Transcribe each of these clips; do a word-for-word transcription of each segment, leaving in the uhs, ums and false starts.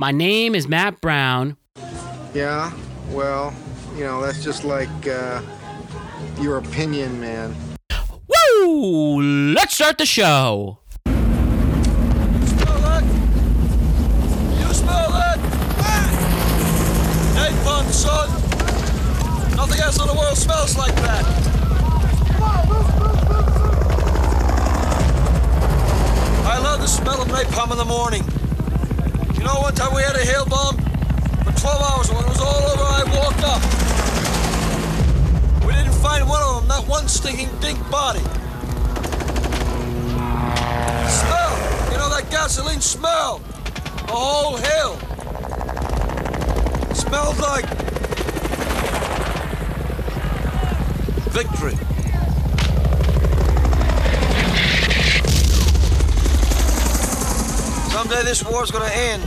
My name is Matt Brown. Yeah, well, you know, that's just like uh, your opinion, man. Woo! Let's start the show. Son, nothing else in the world smells like that. I love the smell of napalm in the morning. You know, one time we had a hail bomb for twelve hours. When it was all over, I walked up. We didn't find one of them, not one stinking dink body. The smell, you know, that gasoline smell, the whole hill. Smells like victory. Someday this war's gonna end.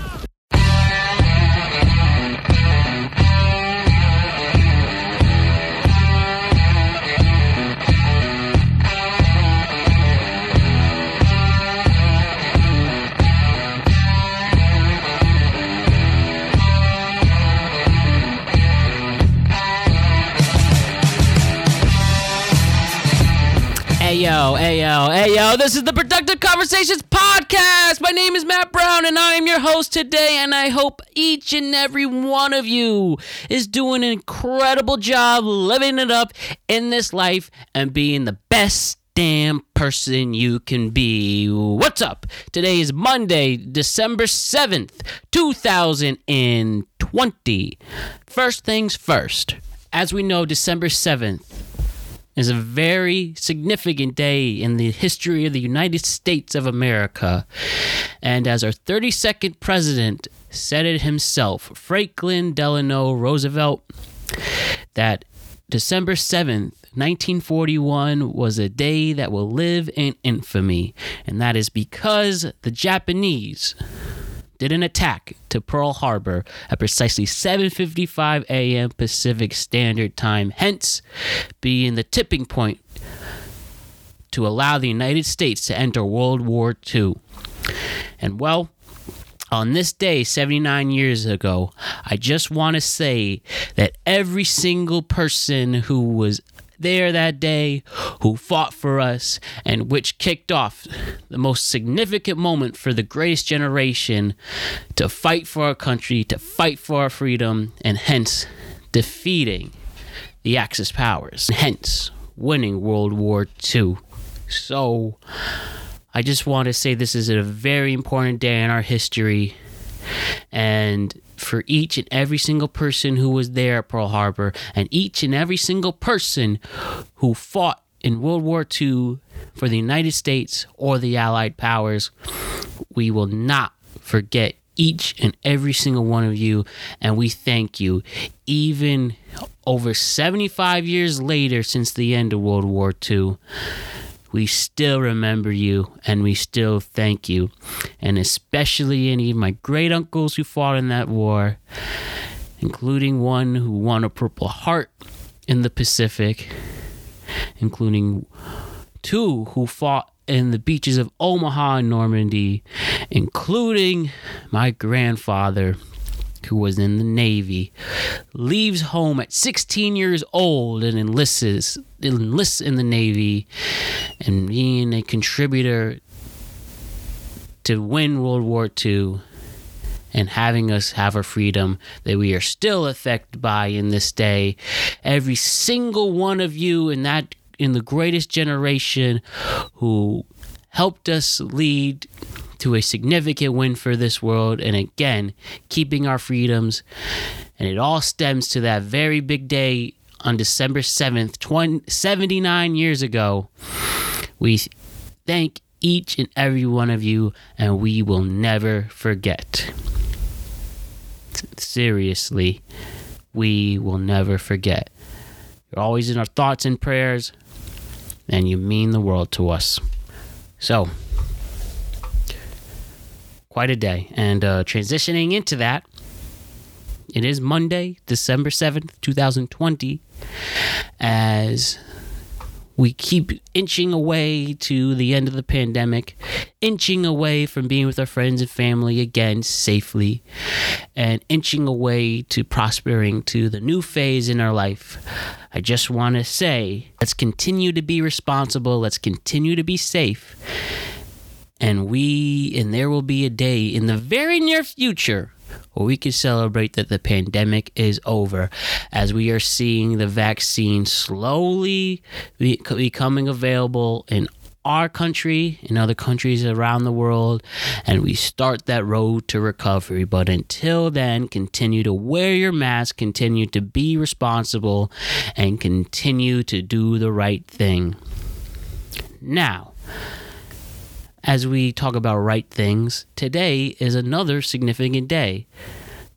Ayo, ayo, ayo, this is the Productive Conversations Podcast. My name is Matt Brown, and I am your host today, and I hope each and every one of you is doing an incredible job living it up in this life and being the best damn person you can be. What's up? Today is Monday, December seventh, two thousand twenty. First things first, as we know, December seventh is a very significant day in the history of the United States of America. And as our thirty-second president said it himself, Franklin Delano Roosevelt, that December seventh, nineteen forty-one was a day that will live in infamy. And that is because the Japanese did an attack to Pearl Harbor at precisely seven fifty-five a.m. Pacific Standard Time, hence being the tipping point to allow the United States to enter World War Two. And well, on this day, seventy-nine years ago, I just want to say that every single person who was there that day, who fought for us, and which kicked off the most significant moment for the greatest generation to fight for our country, to fight for our freedom, and hence defeating the Axis powers, hence winning World War Two. So I just want to say this is a very important day in our history, and for each and every single person who was there at Pearl Harbor, and each and every single person who fought in World War Two for the United States or the Allied powers, we will not forget each and every single one of you, and we thank you. Even over seventy-five years later since the end of World War Two, we still remember you, and we still thank you. And especially any of my great uncles who fought in that war, including one who won a Purple Heart in the Pacific, including two who fought in the beaches of Omaha and Normandy, including my grandfather, who was in the Navy, leaves home at sixteen years old and enlists, enlists in the Navy, and being a contributor to win World War Two and having us have our freedom that we are still affected by in this day. Every single one of you in that, in the greatest generation who helped us lead to a significant win for this world, and again, keeping our freedoms. And it all stems to that very big day on December seventh, seventy-nine years ago. We thank each and every one of you, and we will never forget. Seriously, we will never forget. You're always in our thoughts and prayers, and you mean the world to us. So, quite a day. And uh, transitioning into that, it is Monday, December seventh, two thousand twenty, as we keep inching away to the end of the pandemic, inching away from being with our friends and family again safely, and inching away to prospering to the new phase in our life. I just want to say, let's continue to be responsible. Let's continue to be safe. And we, and there will be a day in the very near future where we can celebrate that the pandemic is over, as we are seeing the vaccine slowly becoming available in our country and other countries around the world, and we start that road to recovery. But until then, continue to wear your mask, continue to be responsible, and continue to do the right thing. Now, as we talk about right things, today is another significant day,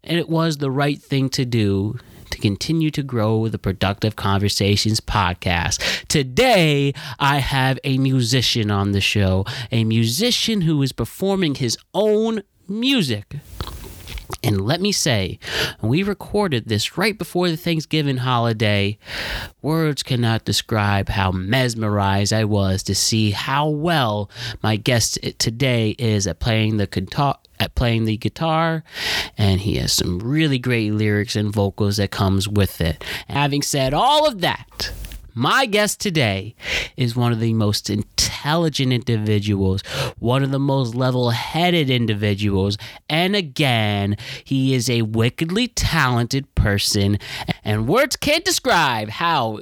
and it was the right thing to do to continue to grow the Productive Conversations podcast. Today, I have a musician on the show, a musician who is performing his own music. And let me say, we recorded this right before the Thanksgiving holiday. Words cannot describe how mesmerized I was to see how well my guest today is at playing the guitar, at playing the guitar, and he has some really great lyrics and vocals that comes with it. Having said all of that, my guest today is one of the most intelligent individuals, one of the most level-headed individuals, and again, he is a wickedly talented person, and words can't describe how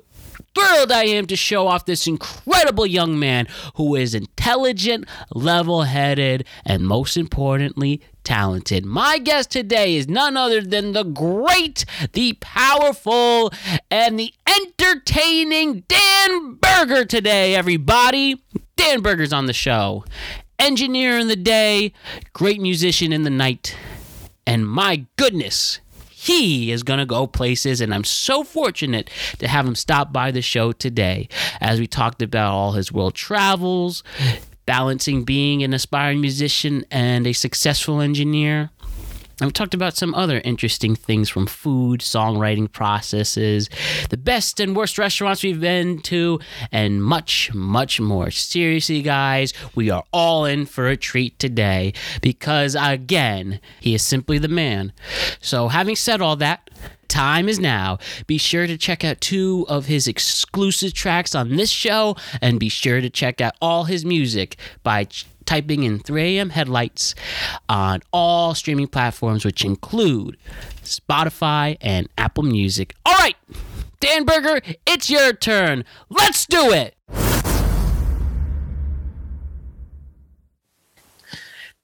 thrilled I am to show off this incredible young man who is intelligent, level-headed, and most importantly, talented. My guest today is none other than the great, the powerful, and the entertaining Dan Berger today, everybody. Dan Berger's on the show. Engineer in the day, great musician in the night, and my goodness, he is going to go places, and I'm so fortunate to have him stop by the show today as we talked about all his world travels, balancing being an aspiring musician and a successful engineer. And we talked about some other interesting things from food, songwriting processes, the best and worst restaurants we've been to, and much, much more. Seriously, guys, we are all in for a treat today because, again, he is simply the man. So having said all that, time is now. Be sure to check out two of his exclusive tracks on this show, and be sure to check out all his music by ch- typing in three a.m. headlights on all streaming platforms, which include Spotify and Apple Music. All right, Dan Berger, it's your turn. Let's do it.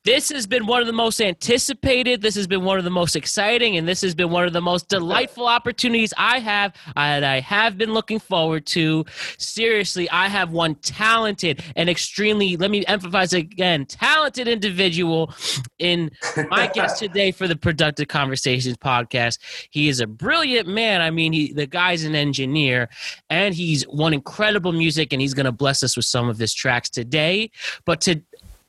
This has been one of the most anticipated, this has been one of the most exciting, and this has been one of the most delightful opportunities I have, and I have been looking forward to. Seriously, I have one talented and extremely, let me emphasize again, talented individual in my guest today for the Productive Conversations podcast. He is a brilliant man. I mean, he, the guy's an engineer, and he's won incredible music, and he's going to bless us with some of his tracks today. But to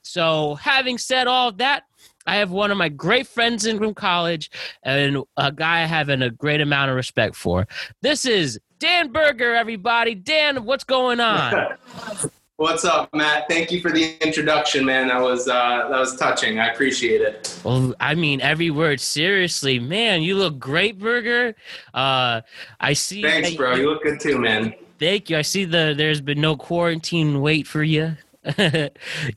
So having said all that, I have one of my great friends in from college and a guy I have a great amount of respect for. This is Dan Berger, everybody. Dan, what's going on? What's up, Matt? Thank you for the introduction, man. That was uh, that was touching. I appreciate it. Well, I mean, every word. Seriously, man, you look great, Berger. Uh, I see. Thanks, bro. You, you look good too, man. Thank you. I see the there's been no quarantine wait for you.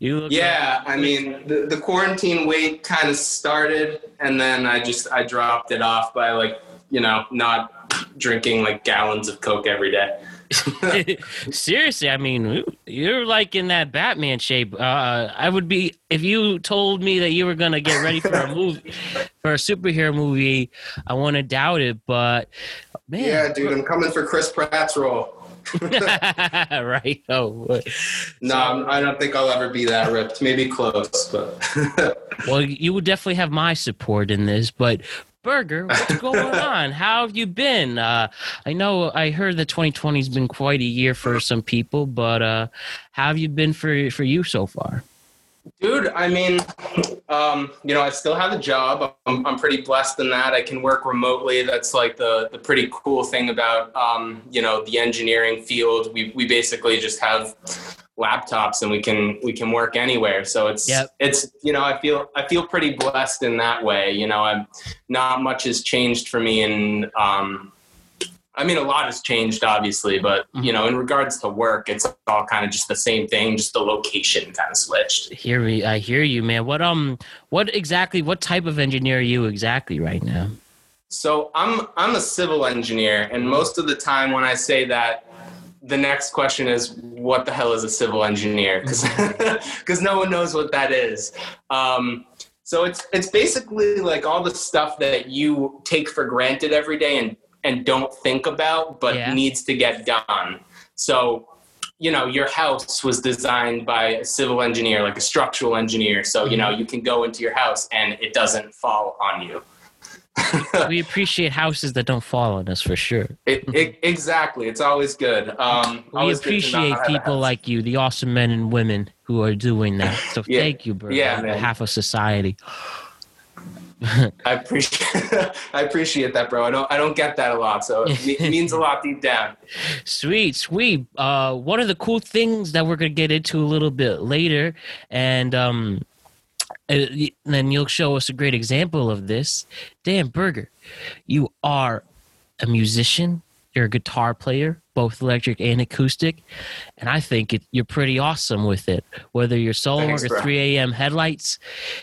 you look yeah, like- I mean, the, the quarantine weight kind of started, and then I just I dropped it off by, like, you know, not drinking like gallons of Coke every day. Seriously, I mean, you're like in that Batman shape. Uh, I would be if you told me that you were gonna get ready for a movie, for a superhero movie. I want to doubt it, but man, yeah, dude, I'm coming for Chris Pratt's role. Right. Oh, no, so, I don't think I'll ever be that ripped. Maybe close, but well, you will definitely have my support in this. But Berger, what's going on? How have you been? Uh, I know I heard that twenty twenty has been quite a year for some people, but uh, how have you been for for you so far? Dude, I mean, um, you know, I still have a job. I'm, I'm pretty blessed in that I can work remotely. That's like the the pretty cool thing about, um, you know, the engineering field. We we basically just have laptops and we can we can work anywhere. So it's yep. it's you know, I feel I feel pretty blessed in that way. You know, I'm not much has changed for me, and um, I mean, a lot has changed, obviously, but, you know, in regards to work, it's all kind of just the same thing, just the location kind of switched. Hear me, I hear you, man. What um, what exactly, what type of engineer are you exactly right now? So I'm I'm a civil engineer, and most of the time when I say that, the next question is, what the hell is a civil engineer? Because no one knows what that is. Um So it's it's basically like all the stuff that you take for granted every day and and don't think about, but yeah. needs to get done. So, you know, your house was designed by a civil engineer, like a structural engineer. So, mm-hmm. you know, you can go into your house and it doesn't fall on you. We appreciate houses that don't fall on us for sure. It, it, exactly. It's always good. Um, we always appreciate good people like you, the awesome men and women who are doing that. So yeah. thank you, bro, yeah, on man. behalf of society. I appreciate I appreciate that, bro. I don't I don't get that a lot, so it means a lot deep down. Sweet, sweet. Uh, one of the cool things that we're gonna get into a little bit later, and um, then you'll show us a great example of this. Dan Berger, you are a musician. You're a guitar player, both electric and acoustic, and I think it, you're pretty awesome with it. Whether you're solo Thanks, or bro. three a m headlights,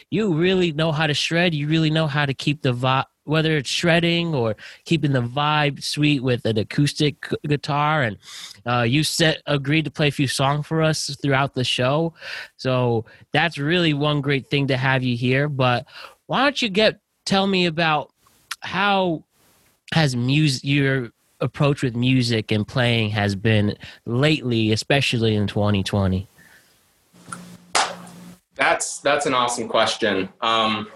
you really know how to shred. You really know how to keep the vibe, whether it's shredding or keeping the vibe sweet with an acoustic guitar. And uh, you set, agreed to play a few songs for us throughout the show. So that's really one great thing to have you here. But why don't you get tell me about how has music your approach with music and playing has been lately, especially in twenty twenty? That's that's an awesome question. Um,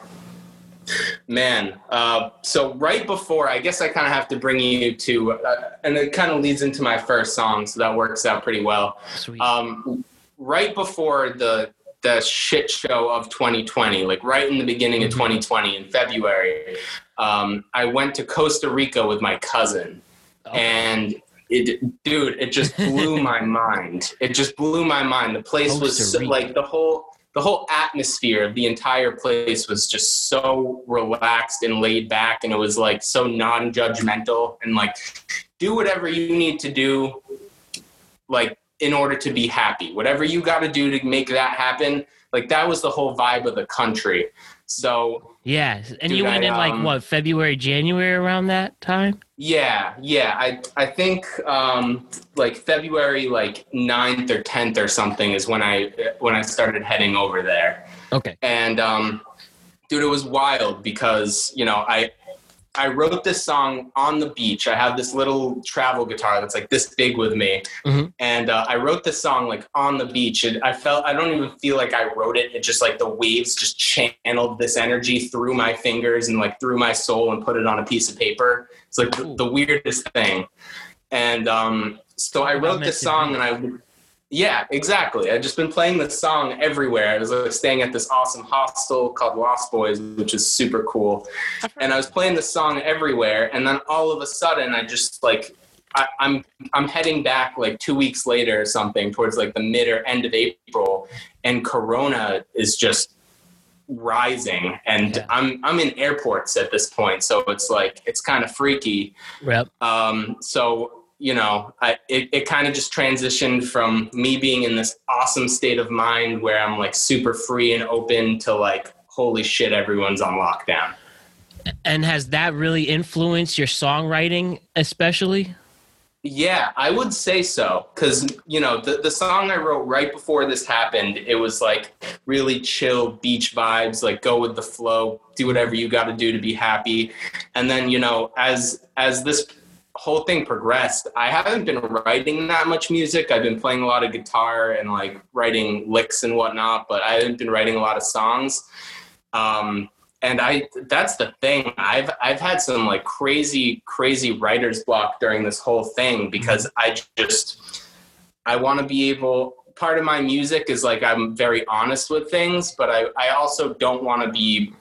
man, uh, so right before, I guess I kind of have to bring you to, uh, and it kind of leads into my first song, so that works out pretty well. Sweet. Um, right before the the shit show of twenty twenty, like right in the beginning mm-hmm. of twenty twenty in February, um, I went to Costa Rica with my cousin. Oh. And it, dude, it just blew my mind. It just blew my mind. The place Costa was so, like the whole, the whole atmosphere of the entire place was just so relaxed and laid back. And it was like so non-judgmental and like, do whatever you need to do, like in order to be happy, whatever you got to do to make that happen. Like that was the whole vibe of the country. So yeah, and dude, you went I, in like um, what February, January around that time? Yeah, yeah. I I think um, like February like ninth or tenth or something is when I when I started heading over there. Okay. And um, dude, it was wild because you know I I wrote this song on the beach. I have this little travel guitar that's like this big with me, mm-hmm. and uh, I wrote this song like on the beach. And I felt I don't even feel like I wrote it. It just like the waves just channeled this energy through my fingers and like through my soul and put it on a piece of paper. It's like the, the weirdest thing. And um, so I wrote this song, and I yeah exactly. I've just been playing this song everywhere. I was like, staying at this awesome hostel called Lost Boys, which is super cool, and I was playing this song everywhere. And then all of a sudden, I just like I, I'm I'm heading back like two weeks later or something towards like the mid or end of April, and Corona is just rising, and yeah. I'm I'm in airports at this point, so it's like it's kind of freaky. Yep. Um. So. You know, I, it, it kind of just transitioned from me being in this awesome state of mind where I'm like super free and open to like, holy shit, everyone's on lockdown. And has that really influenced your songwriting especially? Yeah, I would say so. Cause you know, the, the song I wrote right before this happened, it was like really chill beach vibes, like go with the flow, do whatever you got to do to be happy. And then, you know, as, as this whole thing progressed, I haven't been writing that much music. I've been playing a lot of guitar and like writing licks and whatnot, but I haven't been writing a lot of songs. Um, and I, that's the thing. I've, I've had some like crazy, crazy writer's block during this whole thing because I just, I want to be able part of my music is like, I'm very honest with things, but I, I also don't want to be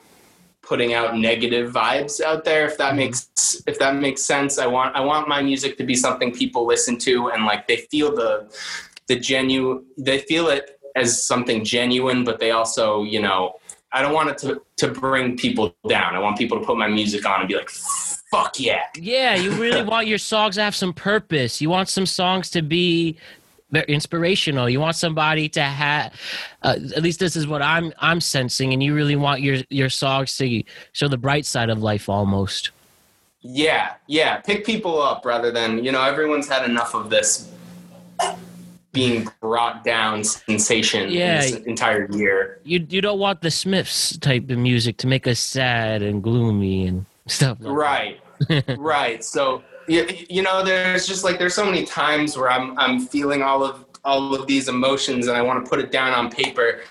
putting out negative vibes out there. If that makes, if that makes sense, I want, I want my music to be something people listen to and like, they feel the, the genuine, they feel it as something genuine, but they also, you know, I don't want it to, to bring people down. I want people to put my music on and be like, fuck yeah. Yeah. You really want your songs to have some purpose. You want some songs to be inspirational. You want somebody to have, uh, at least this is what I'm, I'm sensing. And you really want your, your songs to show the bright side of life almost. Yeah. Yeah. Pick people up rather than, you know, everyone's had enough of this being brought down sensation yeah, this entire year. You you don't want the Smiths type of music to make us sad and gloomy and stuff like right. that. Right. So, you, you know, there's just like, there's so many times where I'm, I'm feeling all of, all of these emotions and I want to put it down on paper.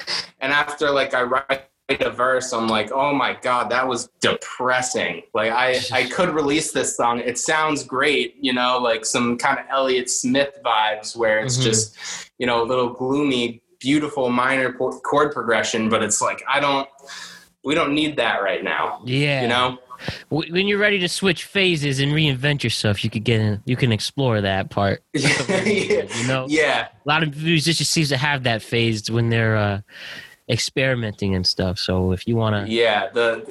And after like I write a verse, I'm like, oh my God, that was depressing. Like I, I could release this song. It sounds great, you know, like some kind of Elliott Smith vibes where it's mm-hmm. just, you know, a little gloomy, beautiful minor chord progression, but it's like, I don't, we don't need that right now. Yeah. You know, when you're ready to switch phases and reinvent yourself, you could get in, you can explore that part. yeah. You know, yeah. A lot of musicians seem to have that phase when they're, uh, experimenting and stuff. So if you want to yeah the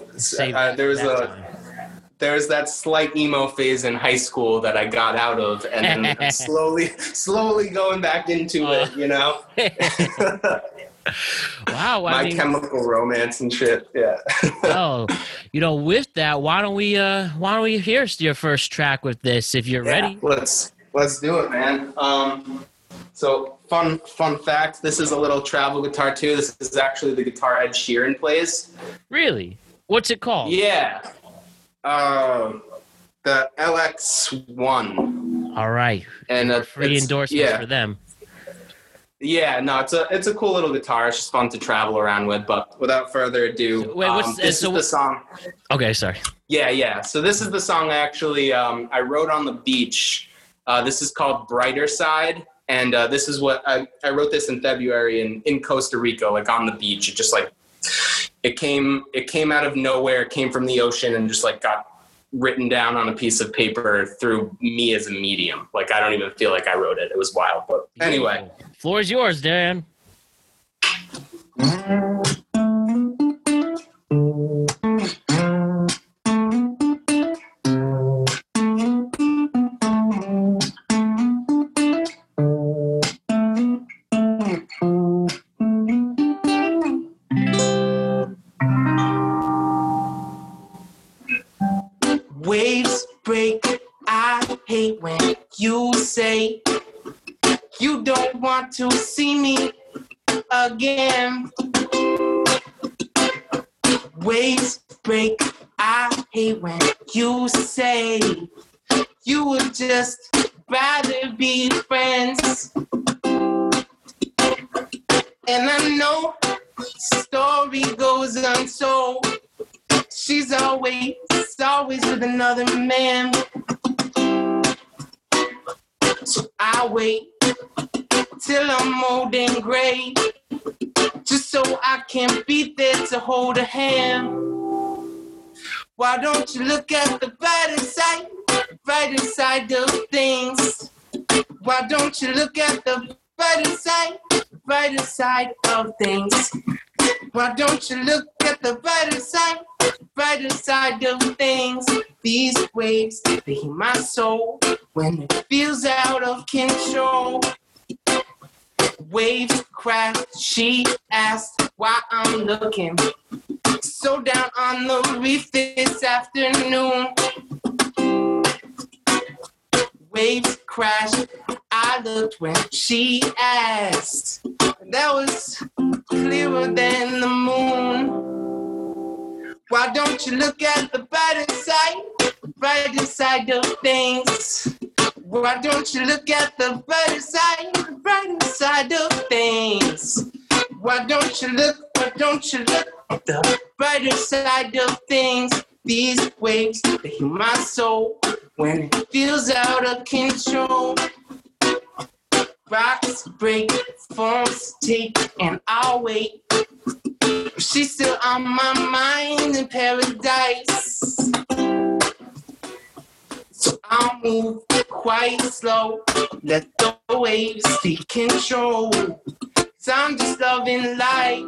uh, there was a time. there was that slight emo phase in high school that I got out of, and then slowly slowly going back into uh. it, you know. Wow. I My mean, Chemical Romance and shit. Yeah. Oh, you know, with that, why don't we uh why don't we hear your first track with this if you're yeah, ready? Let's let's do it, man. Um So fun, fun fact, this is a little travel guitar too. This is actually the guitar Ed Sheeran plays. Really? What's it called? Yeah. Uh, the L X one. All right. And a free endorsement yeah. for them. Yeah, no, it's a, it's a cool little guitar. It's just fun to travel around with, but without further ado, so, wait, what's, um, this so is the song. Okay. Sorry. Yeah. Yeah. So this is the song I actually, um, I wrote on the beach. Uh, this is called Brighter Side. And uh, this is what I, I wrote this in February in, in Costa Rica, like on the beach. It just like it came it came out of nowhere. It came from the ocean and just like got written down on a piece of paper through me as a medium. Like I don't even feel like I wrote it. It was wild. But anyway, floor is yours, Dan. To see me again. Waves break. I hate when you say you would just rather be friends. And I know story goes untold. She's always, always with another man. So I wait till I'm old and gray, just so I can be there to hold a hand. Why don't you look at the brighter side, brighter side of things? Why don't you look at the brighter side, brighter side of things? Why don't you look at the brighter side, brighter side of things? These waves, they heat my soul when it feels out of control. Waves crash, she asked why I'm looking so down on the reef this afternoon. Waves crash, I looked when she asked. That was clearer than the moon. Why don't you look at the brighter side, brighter side of things? Why don't you look at the brighter side, brighter side of things? Why don't you look, why don't you look at the brighter side of things? These waves, they heal my soul when it feels out of control. rocks break, forms take, and I'll wait. She's still on my mind in paradise. So I'll move quite slow. Let the waves take control. 'Cause I'm just loving life.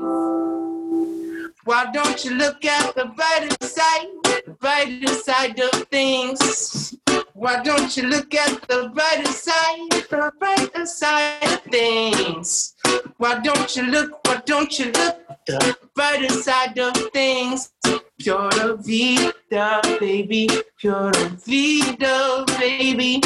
Why don't you look at the brighter side, the brighter side of things? Why don't you look at the brighter side, the brighter side of things? Why don't you look, why don't you look, the brighter side of things? Pura vida, baby, pura vida, baby.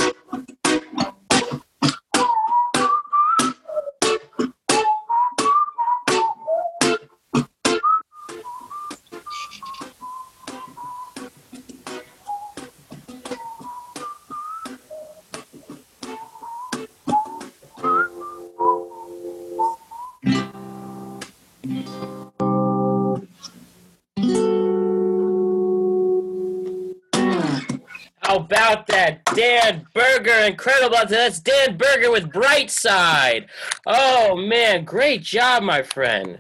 About that, Dan Berger, incredible. That's Dan Berger with Bright Side. Oh man, great job, my friend.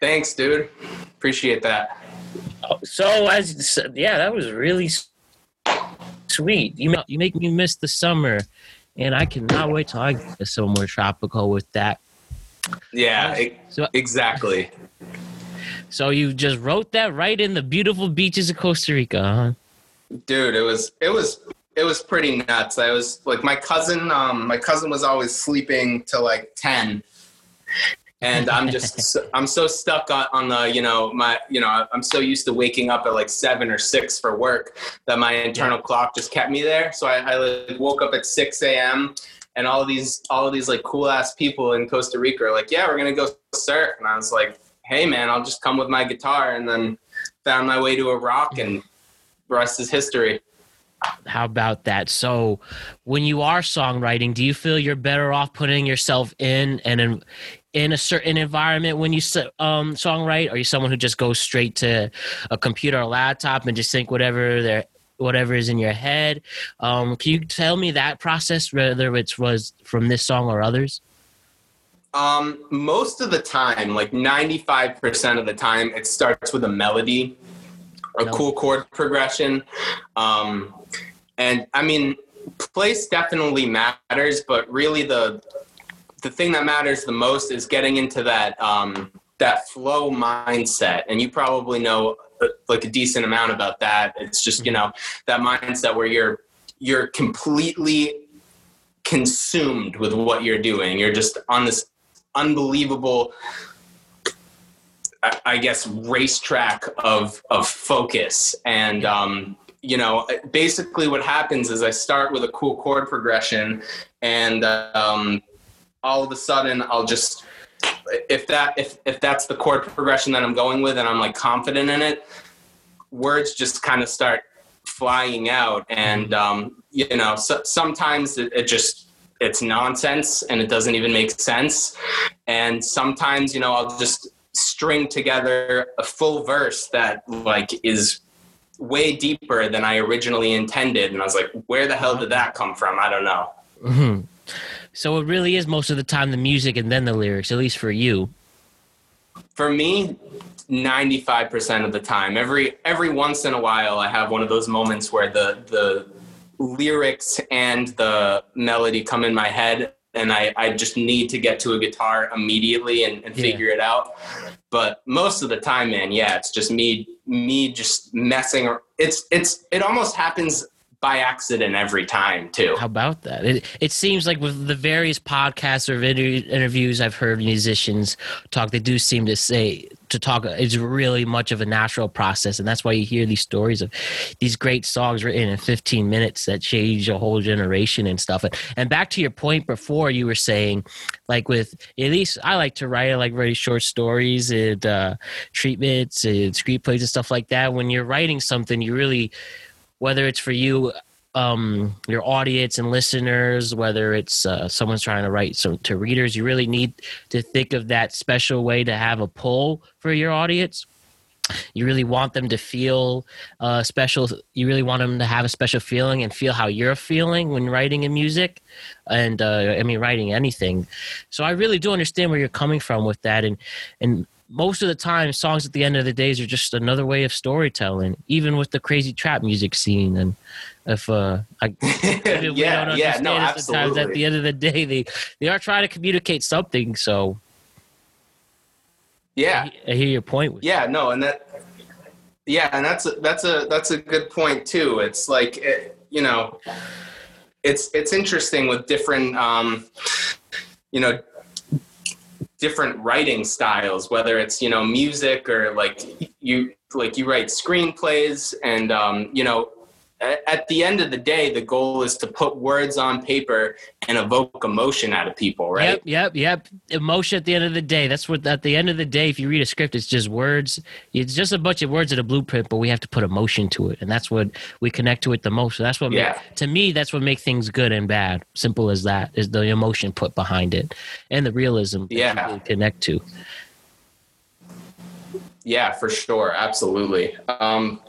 Thanks, dude. Appreciate that. Oh, so as yeah, that was really sweet. You you make me miss the summer, and I cannot wait till I get somewhere tropical with that. Yeah, uh, so, exactly. So you just wrote that right in the beautiful beaches of Costa Rica, huh? Dude, it was it was it was pretty nuts. I was like, my cousin, um, my cousin was always sleeping till like ten, and I'm just I'm so stuck on, on the you know my you know I'm so used to waking up at like seven or six for work that my internal yeah. clock just kept me there. So I, I like woke up at six a.m. and all of these all of these like cool ass people in Costa Rica are like, yeah, we're gonna go surf, and I was like, hey man, I'll just come with my guitar, and then found my way to a rock and. Rest is history. How about that? So when you are songwriting, do you feel you're better off putting yourself in and in, in a certain environment when you um, songwrite? Are you someone who just goes straight to a computer or laptop and just think whatever there, whatever is in your head? Um, can you tell me that process, whether it was from this song or others? Um, most of the time, like ninety-five percent of the time, it starts with a melody. A cool chord progression. Um, and I mean, place definitely matters, but really the the thing that matters the most is getting into that um, that flow mindset. And you probably know like a decent amount about that. It's just, you know, that mindset where you're you're completely consumed with what you're doing. You're just on this unbelievable I guess, racetrack of, of focus. And, um, you know, basically what happens is I start with a cool chord progression and, um, all of a sudden I'll just, if that, if, if that's the chord progression that I'm going with and I'm like confident in it, words just kind of start flying out. And, um, you know, so, sometimes it, it just, it's nonsense and it doesn't even make sense. And sometimes, you know, I'll just string together a full verse that like is way deeper than I originally intended. And I was like, where the hell did that come from? I don't know. Mm-hmm. So it really is most of the time the music and then the lyrics, at least for you. For me, ninety-five percent of the time, every, every once in a while, I have one of those moments where the, the lyrics and the melody come in my head. And I, I just need to get to a guitar immediately and, and yeah. figure it out. But most of the time, man, yeah, it's just me, me just messing around. It's, it's, it almost happens by accident every time too. How about that? It, it seems like with the various podcasts or video interviews I've heard musicians talk, they do seem to say to talk. It's really much of a natural process. And that's why you hear these stories of these great songs written in fifteen minutes that change a whole generation and stuff. And, and back to your point before, you were saying like with, at least I like to write, I like very short stories and uh, treatments and screenplays and stuff like that. When you're writing something, you really, whether it's for you, um, your audience and listeners, whether it's uh, someone's trying to write some to readers, you really need to think of that special way to have a pull for your audience. You really want them to feel uh, special. You really want them to have a special feeling and feel how you're feeling when writing in music and, uh, I mean, writing anything. So I really do understand where you're coming from with that. And, and most of the time, songs at the end of the days are just another way of storytelling, even with the crazy trap music scene. And if uh, I, if we yeah, don't yeah, understand no, it sometimes, at the end of the day, they, they are trying to communicate something, so... Yeah, I hear your point. With yeah, that. no, and that, yeah, and that's a, that's a that's a good point too. It's like it, you know, it's it's interesting with different, um, you know, different writing styles. Whether it's you know music or like you like you write screenplays, and um, you know, at, at the end of the day, the goal is to put words on paper and evoke emotion out of people, right? Yep, yep, yep. Emotion at the end of the day. That's what, at the end of the day, if you read a script, it's just words. It's just a bunch of words in a blueprint, but we have to put emotion to it. And that's what we connect to it the most. So that's what, yeah. make, to me, that's what makes things good and bad. Simple as that, is the emotion put behind it and the realism that yeah. you really connect to. Yeah, for sure. Absolutely. Um,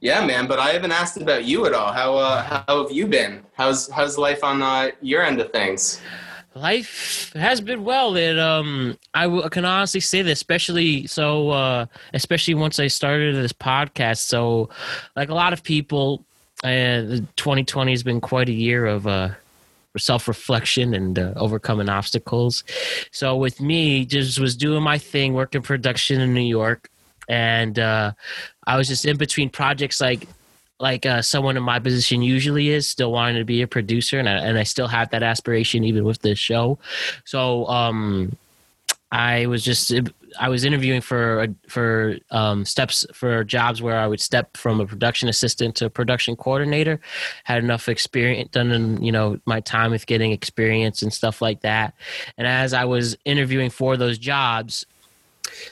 Yeah, man, but I haven't asked about you at all. How uh, how have you been? How's how's life on uh, your end of things? Life has been well. It um, I w- can honestly say that, especially so, uh, especially once I started this podcast. So, like a lot of people, uh, twenty twenty has been quite a year of uh, self-reflection and uh, overcoming obstacles. So with me, just was doing my thing, working production in New York. And uh, I was just in between projects, like like uh, someone in my position usually is, still wanting to be a producer, and I, and I still have that aspiration even with this show. So um, I was just I was interviewing for for um, steps for jobs where I would step from a production assistant to a production coordinator. Had enough experience, done in, you know my time with getting experience and stuff like that. And as I was interviewing for those jobs.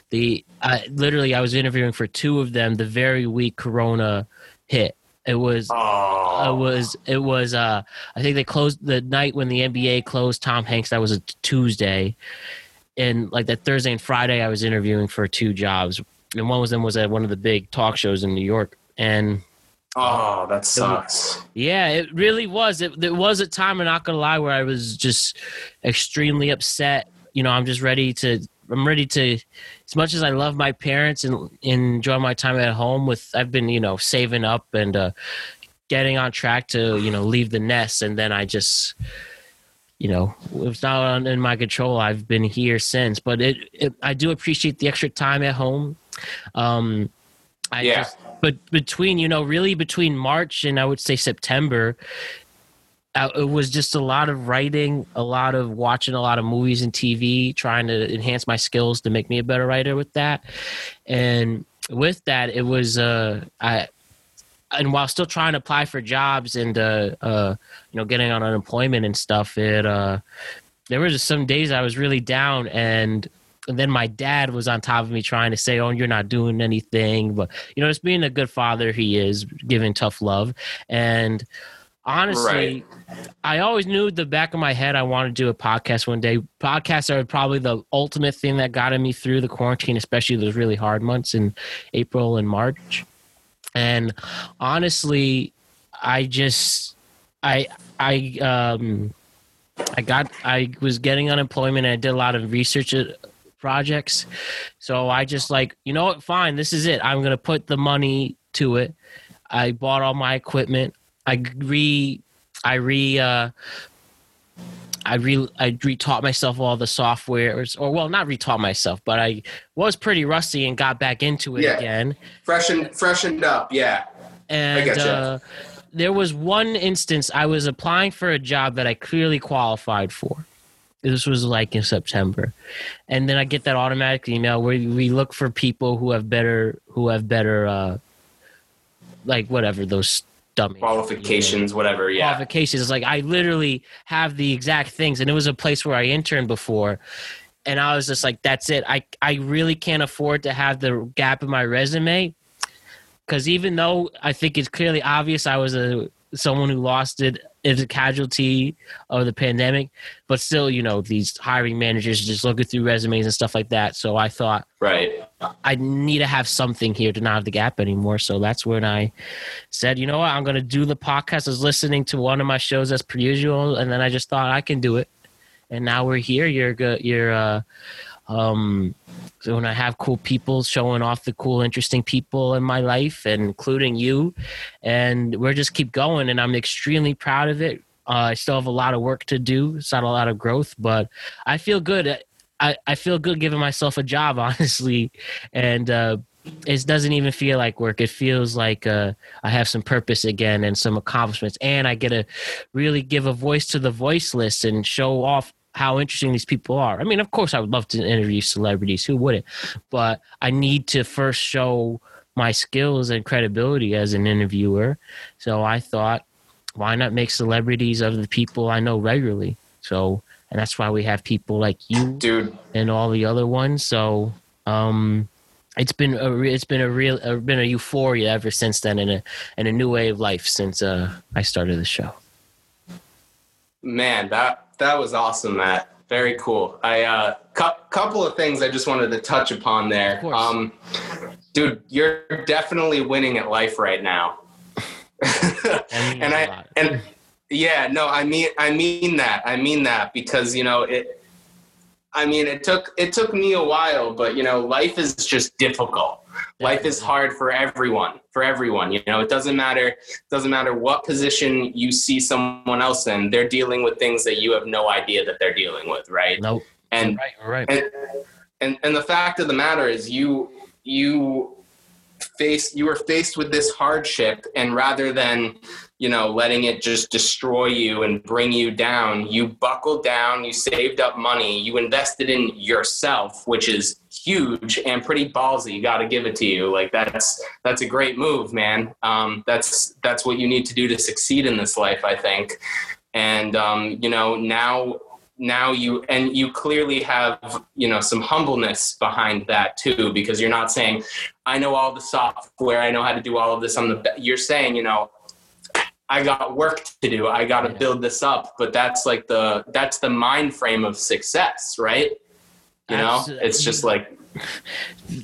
The uh, literally, I was interviewing for two of them the very week Corona hit. It was, oh. it was, it was. Uh, I think they closed the night when the N B A closed. Tom Hanks. That was a Tuesday, and like that Thursday and Friday, I was interviewing for two jobs, and one of them was at one of the big talk shows in New York, and. Oh, that sucks. It, yeah, it really was. It there was a time, I'm not gonna lie, where I was just extremely upset. You know, I'm just ready to. I'm ready to, as much as I love my parents and, and enjoy my time at home with, I've been, you know, saving up and uh, getting on track to, you know, leave the nest. And then I just, you know, it's not in my control. I've been here since, but it, it I do appreciate the extra time at home. Um, I yeah. just, but between, you know, really between March and I would say September, it was just a lot of writing, a lot of watching, a lot of movies and T V, trying to enhance my skills to make me a better writer with that. And with that, it was, uh, I, and while still trying to apply for jobs and, uh, uh, you know, getting on unemployment and stuff, it, uh, there were just some days I was really down and, and then my dad was on top of me trying to say, oh, you're not doing anything, but you know, just being a good father, he is giving tough love. And, honestly, right. I always knew the back of my head I wanted to do a podcast one day. Podcasts are probably the ultimate thing that got me through the quarantine, especially those really hard months in April and March. And honestly, I just, I, I, um, I got, I was getting unemployment and I did a lot of research projects. So I just like, you know what, fine, this is it. I'm going to put the money to it. I bought all my equipment. I re, I re, uh, I re, I re-taught myself all the software, or well, not re-taught myself, but I was pretty rusty and got back into it yeah. again. Freshened, freshened up, yeah. And I gotcha. uh, there was one instance I was applying for a job that I clearly qualified for. This was like in September, and then I get that automatic email where we look for people who have better, who have better, uh, like whatever those. Dummy. Qualifications, yeah. whatever, yeah. Qualifications. It's like I literally have the exact things. And it was a place where I interned before. And I was just like, that's it. I, I really can't afford to have the gap in my resume. Because even though I think it's clearly obvious I was a someone who lost it is a casualty of the pandemic, but still, you know, these hiring managers just looking through resumes and stuff like that. So I thought, right, I need to have something here to not have the gap anymore. So that's when I said, you know what, I'm going to do the podcast. I was listening to one of my shows as per usual, and then I just thought I can do it. And now we're here. You're good. You're, uh, um, so when I have cool people showing off the cool, interesting people in my life, and including you, and we're just keep going. And I'm extremely proud of it. Uh, I still have a lot of work to do. It's not a lot of growth, but I feel good. I, I feel good giving myself a job, honestly. And, uh, it doesn't even feel like work. It feels like uh, I have some purpose again and some accomplishments, and I get to really give a voice to the voiceless and show off how interesting these people are. I mean, of course I would love to interview celebrities. Who wouldn't? But I need to first show my skills and credibility as an interviewer. So I thought, why not make celebrities of the people I know regularly? So, and that's why we have people like you, dude, and all the other ones. So, um, It's been a re- it's been a real uh, been a euphoria ever since then, and a and a new way of life since uh, I started the show. Man, that that was awesome, Matt. Very cool. I uh, cu- couple of things I just wanted to touch upon there. Um, dude, you're definitely winning at life right now. and I and yeah, no, I mean I mean that I mean that because you know it. I mean, it took it took me a while, but, you know, life is just difficult. Life is hard for everyone, for everyone. You know, it doesn't matter. It doesn't matter what position you see someone else in. They're dealing with things that you have no idea that they're dealing with. Right. Nope. And right. Right. And, and and the fact of the matter is you you face you were faced with this hardship, and rather than, you know, letting it just destroy you and bring you down, you buckled down, you saved up money, you invested in yourself, which is huge and pretty ballsy. Got to give it to you. Like that's, that's a great move, man. Um, that's, that's what you need to do to succeed in this life, I think. And, um, you know, now, now you, and you clearly have, you know, some humbleness behind that too, because you're not saying, I know all the software, I know how to do all of this. I'm the best. You're saying, you know, I got work to do. I got to build this up. But that's like the, that's the mind frame of success, right? You know, absolutely. It's just like,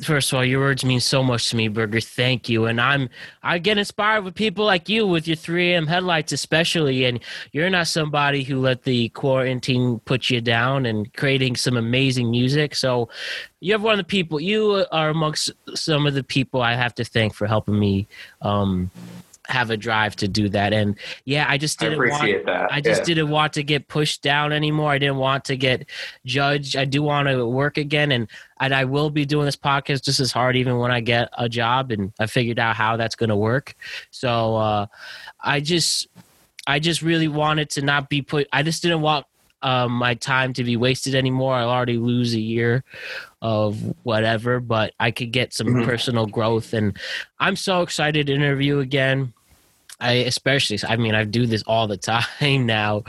first of all, your words mean so much to me, Berger. Thank you. And I'm, I get inspired with people like you with your three a.m. headlights, especially. And you're not somebody who let the quarantine put you down, and creating some amazing music. So you're one of the people, you are amongst some of the people I have to thank for helping me, um, have a drive to do that. And yeah, I just didn't I want, that. I just yeah. didn't want to get pushed down anymore. I didn't want to get judged. I do want to work again. And, and I will be doing this podcast just as hard, even when I get a job, and I figured out how that's going to work. So uh, I just, I just really wanted to not be put, I just didn't want um, my time to be wasted anymore. I'll already lose a year of whatever, but I could get some mm-hmm. personal growth, and I'm so excited to interview again. I especially, I mean, I do this all the time now,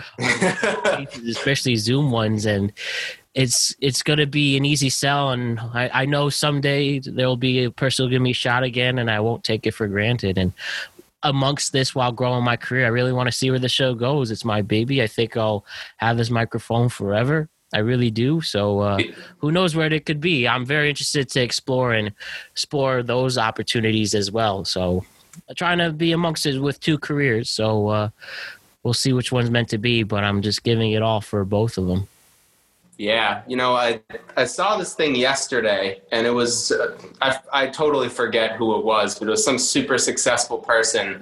especially Zoom ones, and it's, it's going to be an easy sell. And I, I know someday there'll be a person who'll give me a shot again, and I won't take it for granted. And amongst this, while growing my career, I really want to see where the show goes. It's my baby. I think I'll have this microphone forever. I really do. So uh, who knows where it could be? I'm very interested to explore and explore those opportunities as well. So I'm trying to be amongst it with two careers. So uh, we'll see which one's meant to be, but I'm just giving it all for both of them. Yeah. You know, I, I saw this thing yesterday, and it was, uh, I, I totally forget who it was, but it was some super successful person,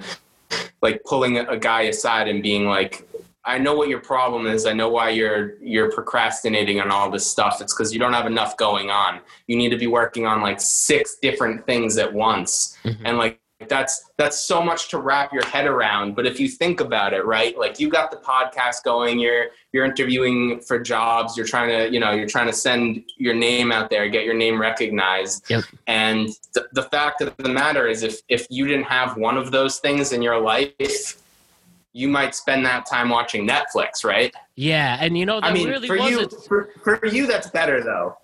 like pulling a guy aside and being like, I know what your problem is. I know why you're you're procrastinating on all this stuff. It's because you don't have enough going on. You need to be working on like six different things at once. Mm-hmm. And like that's that's so much to wrap your head around. But if you think about it, right? Like you got the podcast going, you're you're interviewing for jobs, you're trying to, you know, you're trying to send your name out there, get your name recognized. Yep. And th- the fact of the matter is if if you didn't have one of those things in your life, you might spend that time watching Netflix, right? Yeah, and you know, that I mean, really for was you, a... for, for you, that's better though.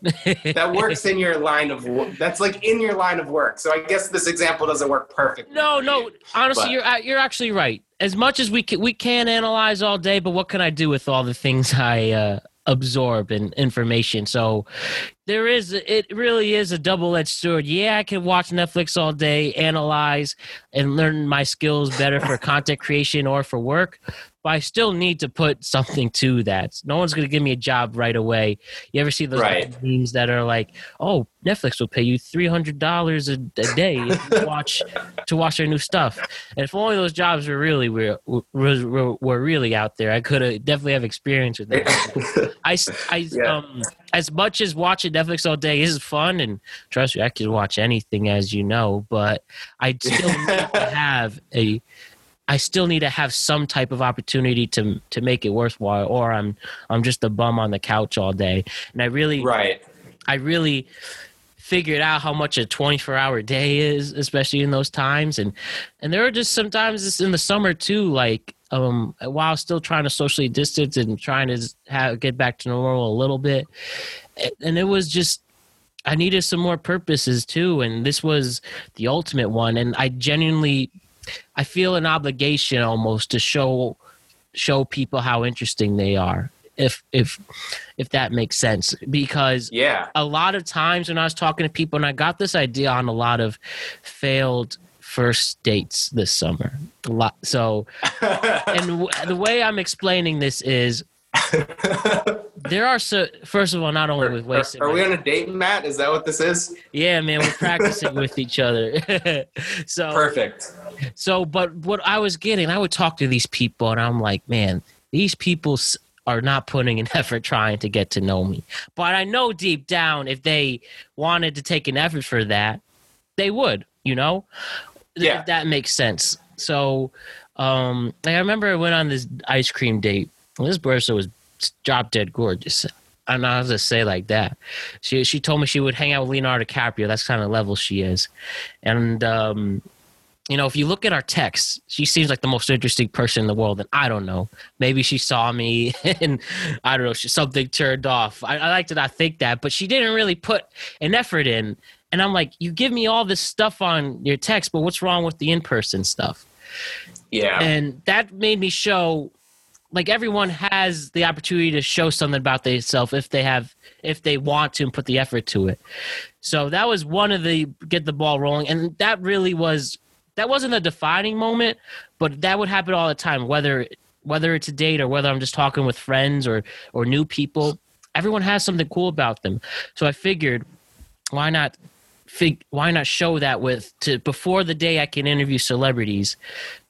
That works in your line of work. That's like in your line of work. So I guess this example doesn't work perfectly. No, no, you, honestly, but... you're you're actually right. as much as we can, we can analyze all day, but what can I do with all the things I uh, absorb and information? So there is, it really is a double-edged sword. Yeah, I can watch Netflix all day, analyze, and learn my skills better for content creation or for work. But I still need to put something to that. No one's going to give me a job right away. You ever see those right. memes that are like, oh, Netflix will pay you three hundred dollars a, a day to watch to watch their new stuff. And if only those jobs were really were, were, were really out there, I could have definitely have experience with that. I, I, yeah. um, as much as watching Netflix all day is fun, and trust me, I can watch anything, as you know, but I still need to have a – I still need to have some type of opportunity to to make it worthwhile, or I'm I'm just a bum on the couch all day. And I really right. I really figured out how much a twenty-four hour day is, especially in those times. And and there are just sometimes in the summer too, like um, while still trying to socially distance and trying to have, get back to normal a little bit. And it was just, I needed some more purposes too. And this was the ultimate one. And I genuinely, I feel an obligation almost to show show people how interesting they are, if if if that makes sense. Because yeah. a lot of times when I was talking to people, and I got this idea on a lot of failed first dates this summer. A lot. So, and w- the way I'm explaining this is, there are so first of all, not only are, with wasting. Are we on a date, Matt? Is that what this is? Yeah, man, we're practicing with each other. So perfect. So, but what I was getting, I would talk to these people, and I'm like, man, these people are not putting an effort trying to get to know me. But I know deep down, if they wanted to take an effort for that, they would. You know, yeah. If that makes sense. So, um, like I remember I went on this ice cream date. This person was drop dead gorgeous. I'm not going to say like that. She she told me she would hang out with Leonardo DiCaprio. That's kind of level she is. And, um, you know, if you look at our texts, she seems like the most interesting person in the world. And I don't know. Maybe she saw me and, I don't know, she, something turned off. I, I like to not think that. But she didn't really put an effort in. And I'm like, you give me all this stuff on your text, but what's wrong with the in-person stuff? Yeah. And that made me show... Like everyone has the opportunity to show something about themselves if they have, if they want to and put the effort to it. So that was one of the get the ball rolling, and that really was that wasn't a defining moment, but that would happen all the time. Whether whether it's a date or whether I'm just talking with friends or or new people, everyone has something cool about them. So I figured, why not fig why not show that with to before the day I can interview celebrities,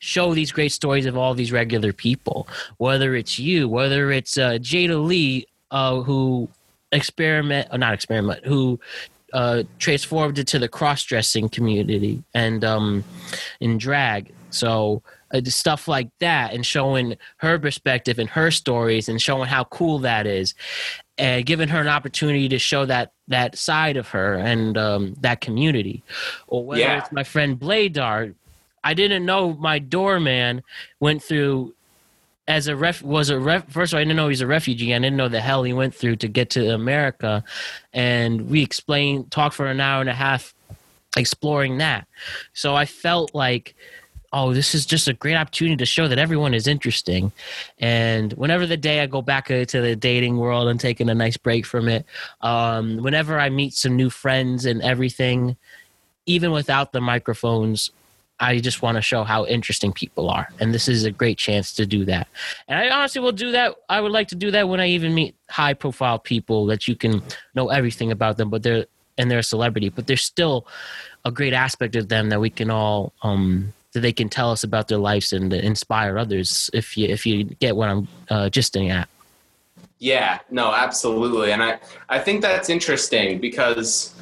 show these great stories of all these regular people, whether it's you, whether it's uh, Jada Lee, uh, who experiment or not experiment, who uh, transformed into the cross-dressing community and um, in drag. So uh, stuff like that, and showing her perspective and her stories and showing how cool that is. And giving her an opportunity to show that that side of her and um, that community. Or whether yeah. it's my friend Bladar, I didn't know my doorman went through as a ref was a ref. First of all, I didn't know he was a refugee. I didn't know the hell he went through to get to America. And we explained, talked for an hour and a half, exploring that. So I felt like, oh, this is just a great opportunity to show that everyone is interesting. And whenever the day I go back to the dating world and taking a nice break from it, um, whenever I meet some new friends and everything, even without the microphones, I just want to show how interesting people are. And this is a great chance to do that. And I honestly will do that. I would like to do that when I even meet high profile people that you can know everything about them, but they're, and they're a celebrity, but there's still a great aspect of them that we can all, um, that they can tell us about their lives and inspire others. If you, if you get what I'm uh, gisting at. Yeah, no, absolutely. And I, I think that's interesting because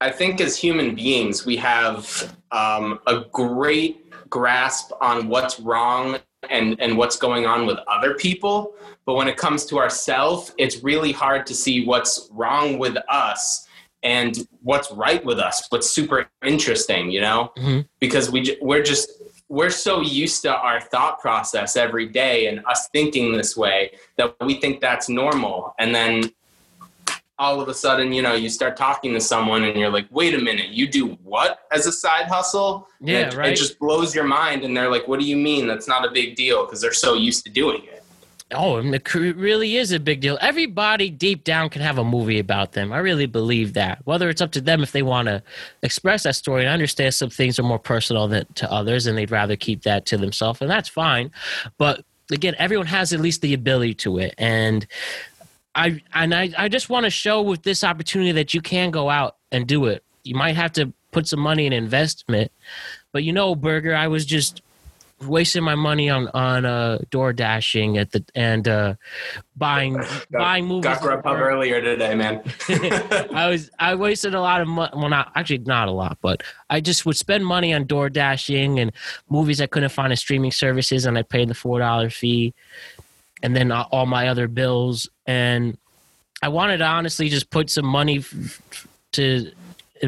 I think as human beings, we have um, a great grasp on what's wrong and, and what's going on with other people. But when it comes to ourselves, it's really hard to see what's wrong with us and what's right with us, what's super interesting, you know, mm-hmm. because we, we're just, we're so used to our thought process every day and us thinking this way that we think that's normal. And then all of a sudden, you know, you start talking to someone and you're like, wait a minute, you do what as a side hustle? Yeah, it, right. It just blows your mind. And they're like, what do you mean? That's not a big deal, because they're so used to doing it. Oh, it really is a big deal. Everybody deep down can have a movie about them. I really believe that. Whether it's up to them if they want to express that story, and I understand some things are more personal than to others and they'd rather keep that to themselves, and that's fine. But again, everyone has at least the ability to it. And I and I, I just want to show with this opportunity that you can go out and do it. You might have to put some money in investment, but you know, Berger, I was just wasting my money on on uh, door dashing at the and uh, buying got, buying movies. Got grub pub earlier today, man. I was I wasted a lot of money. Well, not actually not a lot, but I just would spend money on door dashing and movies I couldn't find in streaming services, and I paid the four dollar fee, and then all my other bills. And I wanted to honestly just put some money f- to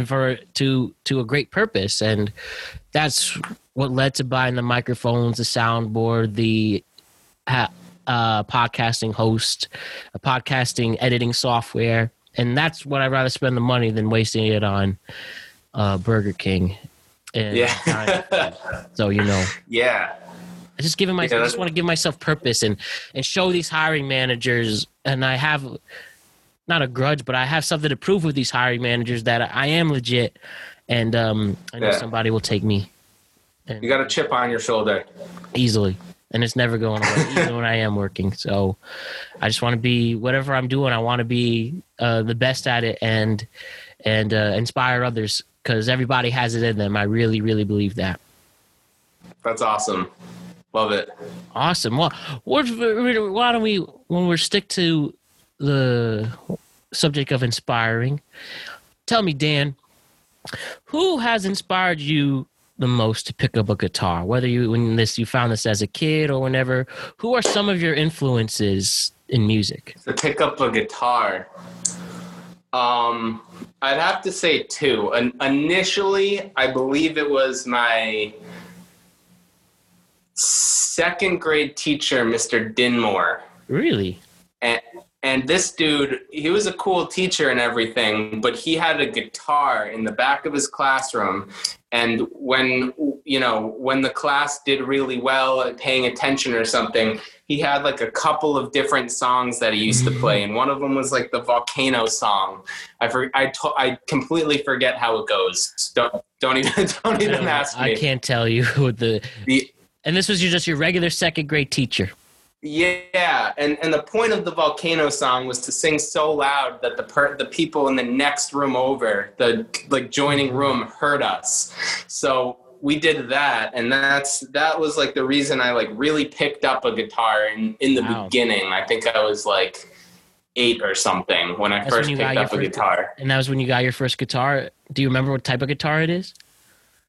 for to to a great purpose, and that's what led to buying the microphones, the soundboard, the uh, podcasting host, a podcasting editing software. And that's what I'd rather spend the money than wasting it on uh, Burger King. And yeah. So, you know. Yeah. I just, giving my, yeah, I just want to give myself purpose and, and show these hiring managers. And I have not a grudge, but I have something to prove with these hiring managers that I am legit. And um, I know yeah. somebody will take me. You got a chip on your shoulder. Easily. And it's never going away, even when I am working. So I just want to be, whatever I'm doing, I want to be uh, the best at it and and uh, inspire others, because everybody has it in them. I really, really believe that. That's awesome. Love it. Awesome. Well, what, why don't we, when we stick to the subject of inspiring, tell me, Dan, who has inspired you the most to pick up a guitar, whether you when this you found this as a kid or whenever? Who are some of your influences in music to pick up a guitar? um I'd have to say two. And initially I believe it was my second grade teacher, Mister Dinmore. Really? and And this dude, he was a cool teacher and everything, but he had a guitar in the back of his classroom. And when, you know, when the class did really well at paying attention or something, he had like a couple of different songs that he used to play. And one of them was like the volcano song. I for, I, to, I completely forget how it goes. Don't, don't even, don't even ask me. I can't tell you who the, the and this was just your regular second grade teacher. Yeah, and, and the point of the volcano song was to sing so loud that the per, the people in the next room over, the like joining room, heard us. So we did that, and that's that was like the reason I like really picked up a guitar in, in the wow. beginning. I think I was like eight or something when I that's first when picked up first, a guitar. And that was when you got your first guitar. Do you remember what type of guitar it is?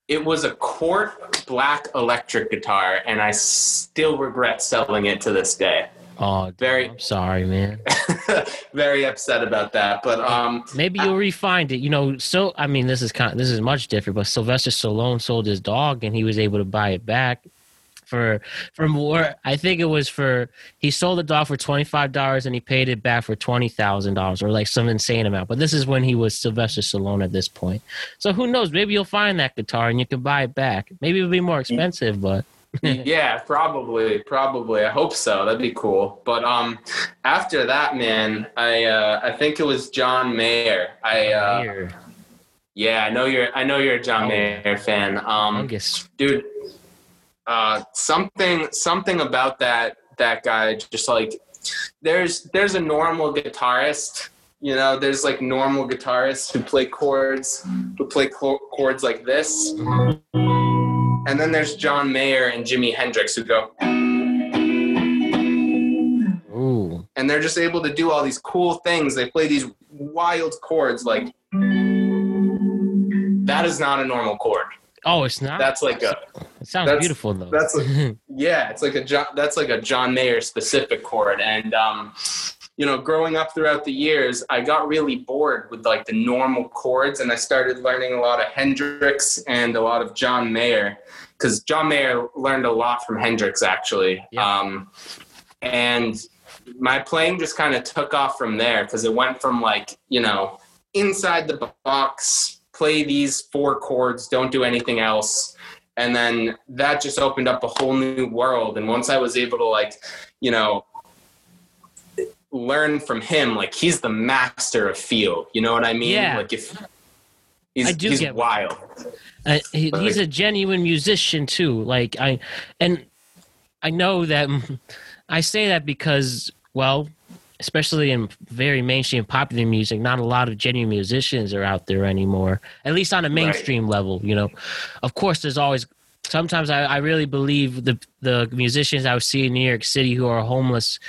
It was a quart black electric guitar, and I still regret selling it to this day. Oh, very. I'm sorry, man. Very upset about that, but um, maybe you'll I, re-find it. You know, so I mean, this is kind of, this is much different. But Sylvester Stallone sold his dog, and he was able to buy it back for for more. I think it was for he sold the dog for twenty five dollars, and he paid it back for twenty thousand dollars, or like some insane amount. But this is when he was Sylvester Stallone at this point. So who knows? Maybe you'll find that guitar and you can buy it back. Maybe it'll be more expensive, but yeah, probably, probably. I hope so. That'd be cool. But um, after that, man, I uh, I think it was John Mayer. I uh, Mayer. yeah, I know you're. I know you're a John oh, Mayer fan. Um, dude. Uh, something, something about that, that guy, just like, there's, there's a normal guitarist, you know, there's like normal guitarists who play chords, who play cl- chords like this. And then there's John Mayer and Jimi Hendrix who go, ooh. And they're just able to do all these cool things. They play these wild chords. Like, that is not a normal chord. Oh, it's not. That's like a. It sounds beautiful though. That's like, yeah, it's like a John, that's like a John Mayer specific chord, and um, you know, growing up throughout the years, I got really bored with like the normal chords, and I started learning a lot of Hendrix and a lot of John Mayer, because John Mayer learned a lot from Hendrix actually, yeah. um, and my playing just kind of took off from there, because it went from like, you know, inside the box, play these four chords, don't do anything else. And then that just opened up a whole new world. And once I was able to like, you know, learn from him, like he's the master of feel, you know what I mean? Yeah. Like if he's, I do he's get wild. Uh, he, he's a genuine musician too. Like I, and I know that I say that because, well, especially in very mainstream popular music, not a lot of genuine musicians are out there anymore, at least on a mainstream right. level, you know. Of course, there's always – sometimes I, I really believe the the musicians I see in New York City who are homeless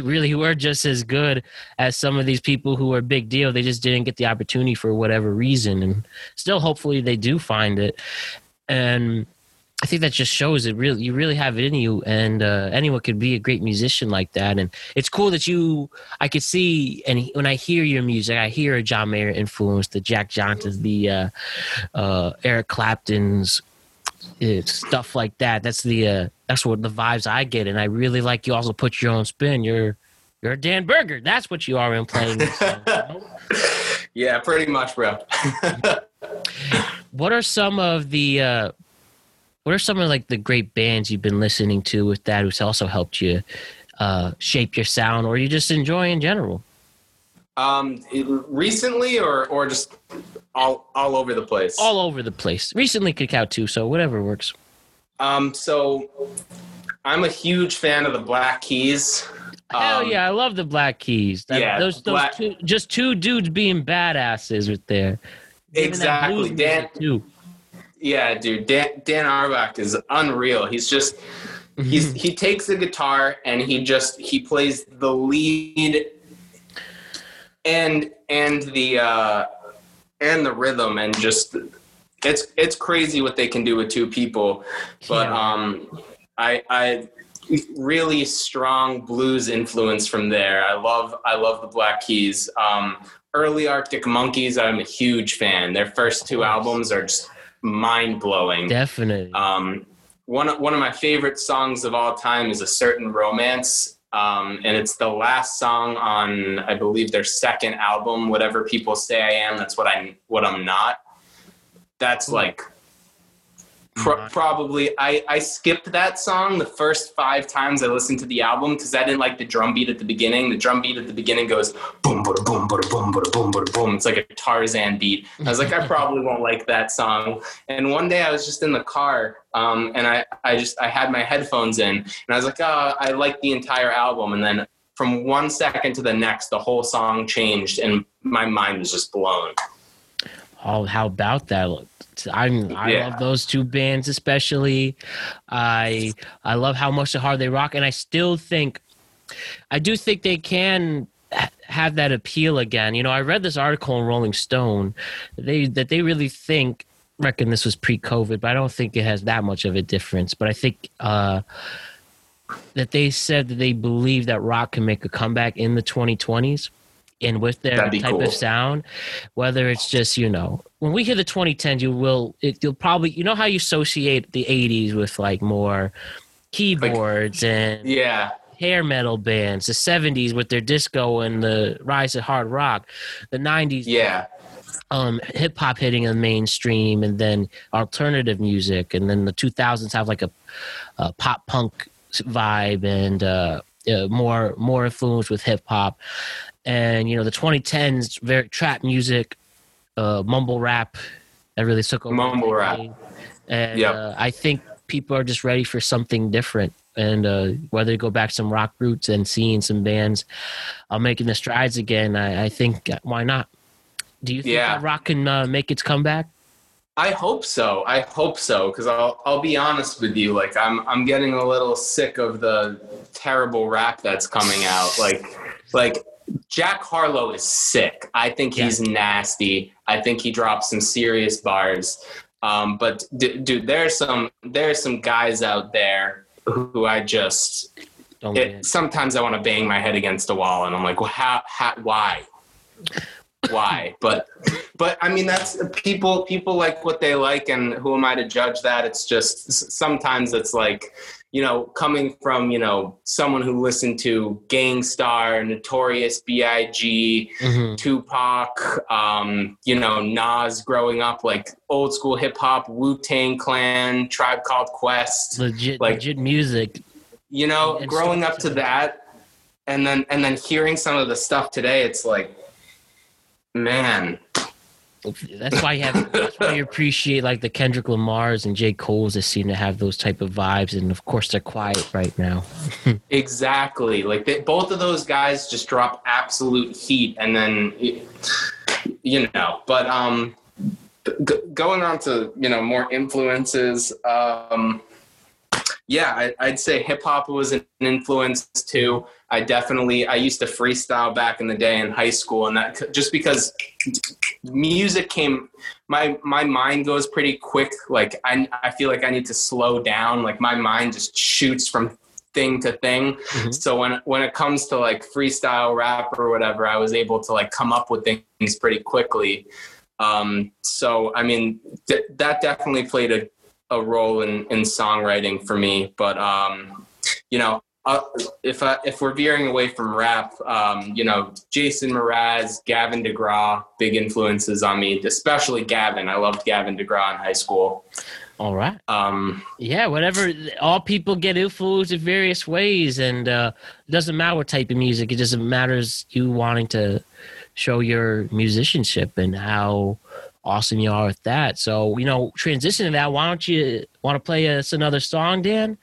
really were just as good as some of these people who are big deal. They just didn't get the opportunity for whatever reason, and still hopefully they do find it. And I think that just shows it really, you really have it in you, and uh, anyone could be a great musician like that. And it's cool that you, I could see, and when I hear your music, I hear a John Mayer influence, the Jack Johnsons, the uh, uh, Eric Clapton's, uh, stuff like that. That's the uh, that's what the vibes I get, and I really like you also put your own spin. You're you're Dan Berger. That's what you are in playing. Yeah, pretty much, bro. What are some of the uh, What are some of like the great bands you've been listening to with that who's also helped you uh, shape your sound, or you just enjoy in general? Um, recently or, or just all all over the place? All over the place. Recently could count too, so whatever works. Um, so I'm a huge fan of the Black Keys. Hell um, yeah, I love the Black Keys. That, yeah, those, those black... two, just two dudes being badasses right there. Exactly. Dan. Yeah, dude, Dan, Dan Auerbach is unreal. He's just, he's, he takes the guitar and he just, he plays the lead and, and the, uh, and the rhythm, and just, it's, it's crazy what they can do with two people. But, yeah. um, I, I really strong blues influence from there. I love, I love the Black Keys. Um, early Arctic Monkeys, I'm a huge fan. Their first two albums are just mind-blowing. Definitely. Um, one, one of my favorite songs of all time is A Certain Romance, um, and it's the last song on, I believe, their second album, Whatever People Say I Am, That's What, I, what I'm Not. That's like pro- probably, I, I skipped that song the first five times I listened to the album because I didn't like the drum beat at the beginning. The drum beat at the beginning goes boom, boom, boom, boom, boom, boom, boom, boom, boom. It's like a Tarzan beat. I was like, I probably won't like that song. And one day I was just in the car, um, and I, I just, I had my headphones in and I was like, oh, I like the entire album. And then from one second to the next, the whole song changed and my mind was just blown. Oh, how about that? I'm, I yeah. love those two bands especially. I I love how much the hard they rock, and I still think, I do think they can have that appeal again. You know, I read this article in Rolling Stone they that they really think, reckon this was pre-COVID, but I don't think it has that much of a difference. But I think uh, that they said that they believe that rock can make a comeback in the twenty twenties. And with their type cool. of sound, whether it's just, you know, when we hear the twenty tens, you will, it, you'll probably, you know how you associate the eighties with like more keyboards like, and yeah. hair metal bands, the seventies with their disco and the rise of hard rock, the nineties, yeah, um, hip hop hitting the mainstream, and then alternative music, and then the two thousands have like a, a pop punk vibe and uh, uh, more more influence with hip hop. And, you know, the twenty tens, very trap music, uh, mumble rap, that really took over. Mumble rap. And yep. uh, I think people are just ready for something different. And uh, whether you go back to some rock roots and seeing some bands uh, making the strides again, I, I think, why not? Do you think yeah. that rock can uh, make its comeback? I hope so. I hope so, because I'll I'll be honest with you. Like, I'm I'm getting a little sick of the terrible rap that's coming out. Like, like... Jack Harlow is sick. I think he's yeah. nasty. I think he dropped some serious bars. Um, but d- dude, there's some there's some guys out there who I just it, sometimes I want to bang my head against a wall, and I'm like, well, how, how why? why, but, but I mean, that's people, people like what they like, and who am I to judge that? It's just, sometimes it's like, you know, coming from, you know, someone who listened to Gangstar, Notorious B I G, mm-hmm. Tupac, um, you know, Nas growing up, like old school hip hop, Wu-Tang Clan, Tribe Called Quest, legit, like, legit music, you know, and growing up to that. And then, and then hearing some of the stuff today, it's like, man, that's why you have, that's why you appreciate like the Kendrick Lamar's and J. Cole's that seem to have those type of vibes, and of course they're quiet right now. Exactly, like they, both of those guys just drop absolute heat, and then you know. But um, g- going on to you know more influences, um, yeah, I, I'd say hip hop was an influence too. I definitely, I used to freestyle back in the day in high school, and that just because music came, my, my mind goes pretty quick. Like I, I feel like I need to slow down. Like my mind just shoots from thing to thing. Mm-hmm. So when, when it comes to like freestyle rap or whatever, I was able to like come up with things pretty quickly. Um, so, I mean, th- that definitely played a, a role in, in songwriting for me, but um, you know, Uh, if I, if we're veering away from rap, um, you know, Jason Mraz, Gavin DeGraw, big influences on me, especially Gavin. I loved Gavin DeGraw in high school. All right. Um, yeah, whatever. All people get influenced in various ways, and uh, it doesn't matter what type of music. It just matters you wanting to show your musicianship and how awesome you are with that. So, you know, transition to that, why don't you want to play us another song, Dan?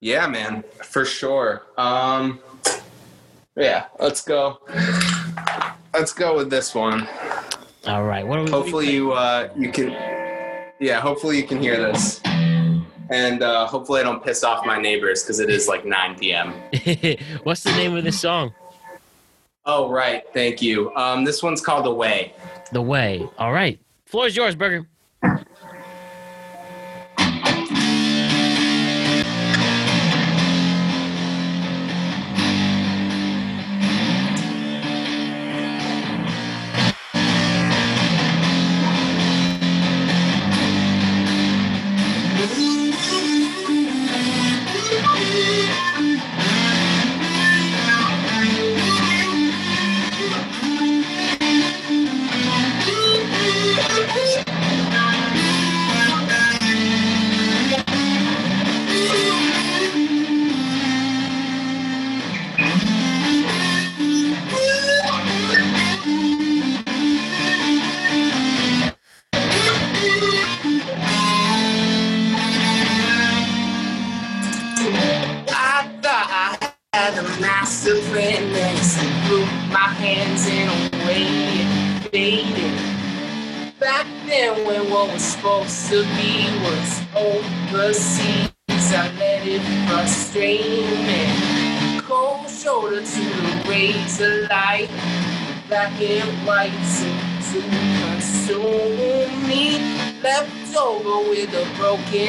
Yeah, man, for sure. Um, yeah, let's go. Let's go with this one. All right. What are we, hopefully what you, uh, you can, yeah, hopefully you can hear this. And uh, hopefully I don't piss off my neighbors because it is like nine p.m. What's the name of this song? Oh, right. Thank you. Um, this one's called The Way. The Way. All right. Floor is yours, Berger.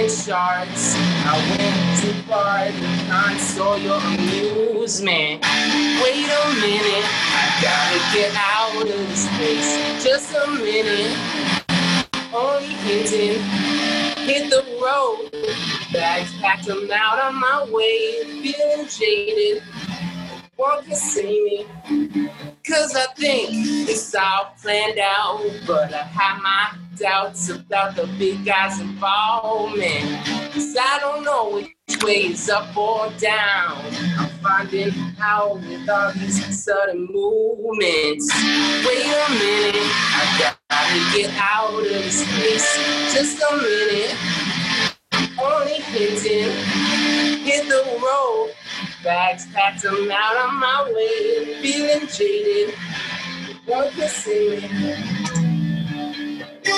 Shards. I went too far to console your amusement. Wait a minute, I gotta get out of this place. Just a minute, only hinting. Hit the road, bags packed them out on my way. Feeling jaded, won't you see me? Cause I think it's all planned out, but I have my doubts about the big guys' involvement. Cause I don't know which way is up or down. I'm finding out with all these sudden movements. Wait a minute, I gotta get out of this place. Just a minute, only hinting. Hit the road, bags packed them out on my way. Feeling jaded, won't you see me? I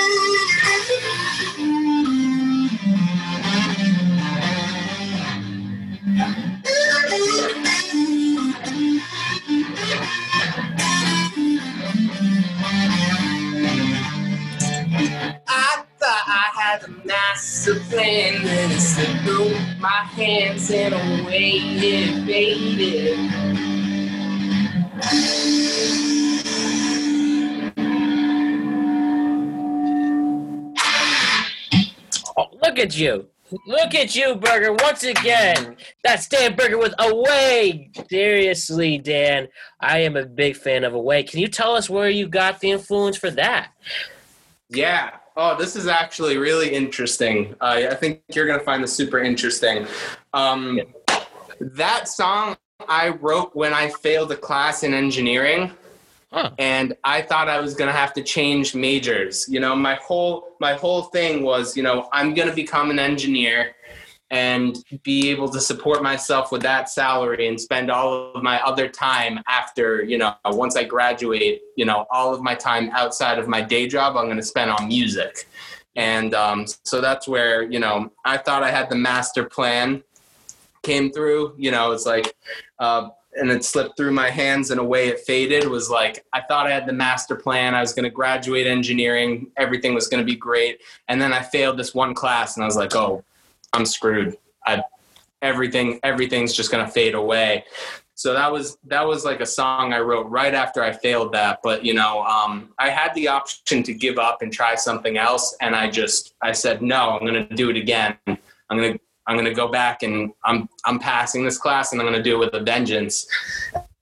thought I had a master plan, and it slipped through my hands and away it faded. Look at you. Look at you, Berger, once again. That's Dan Berger with Away. Seriously, Dan, I am a big fan of Away. Can you tell us where you got the influence for that? Yeah. Oh, this is actually really interesting. Uh, I think you're going to find this super interesting. Um, yeah. That song I wrote when I failed a class in engineering. Huh. And I thought I was going to have to change majors. You know, my whole my whole thing was, you know, I'm going to become an engineer and be able to support myself with that salary and spend all of my other time after, you know, once I graduate, you know, all of my time outside of my day job, I'm going to spend on music. And um, so that's where, you know, I thought I had the master plan came through, you know, it's like, uh, and it slipped through my hands and away it faded. It was like, I thought I had the master plan. I was going to graduate engineering. Everything was going to be great. And then I failed this one class and I was like, oh, I'm screwed. I, everything, everything's just going to fade away. So that was, that was like a song I wrote right after I failed that. But, you know, um, I had the option to give up and try something else. And I just, I said, no, I'm going to do it again. I'm going to, I'm going to go back and I'm I'm passing this class and I'm going to do it with a vengeance.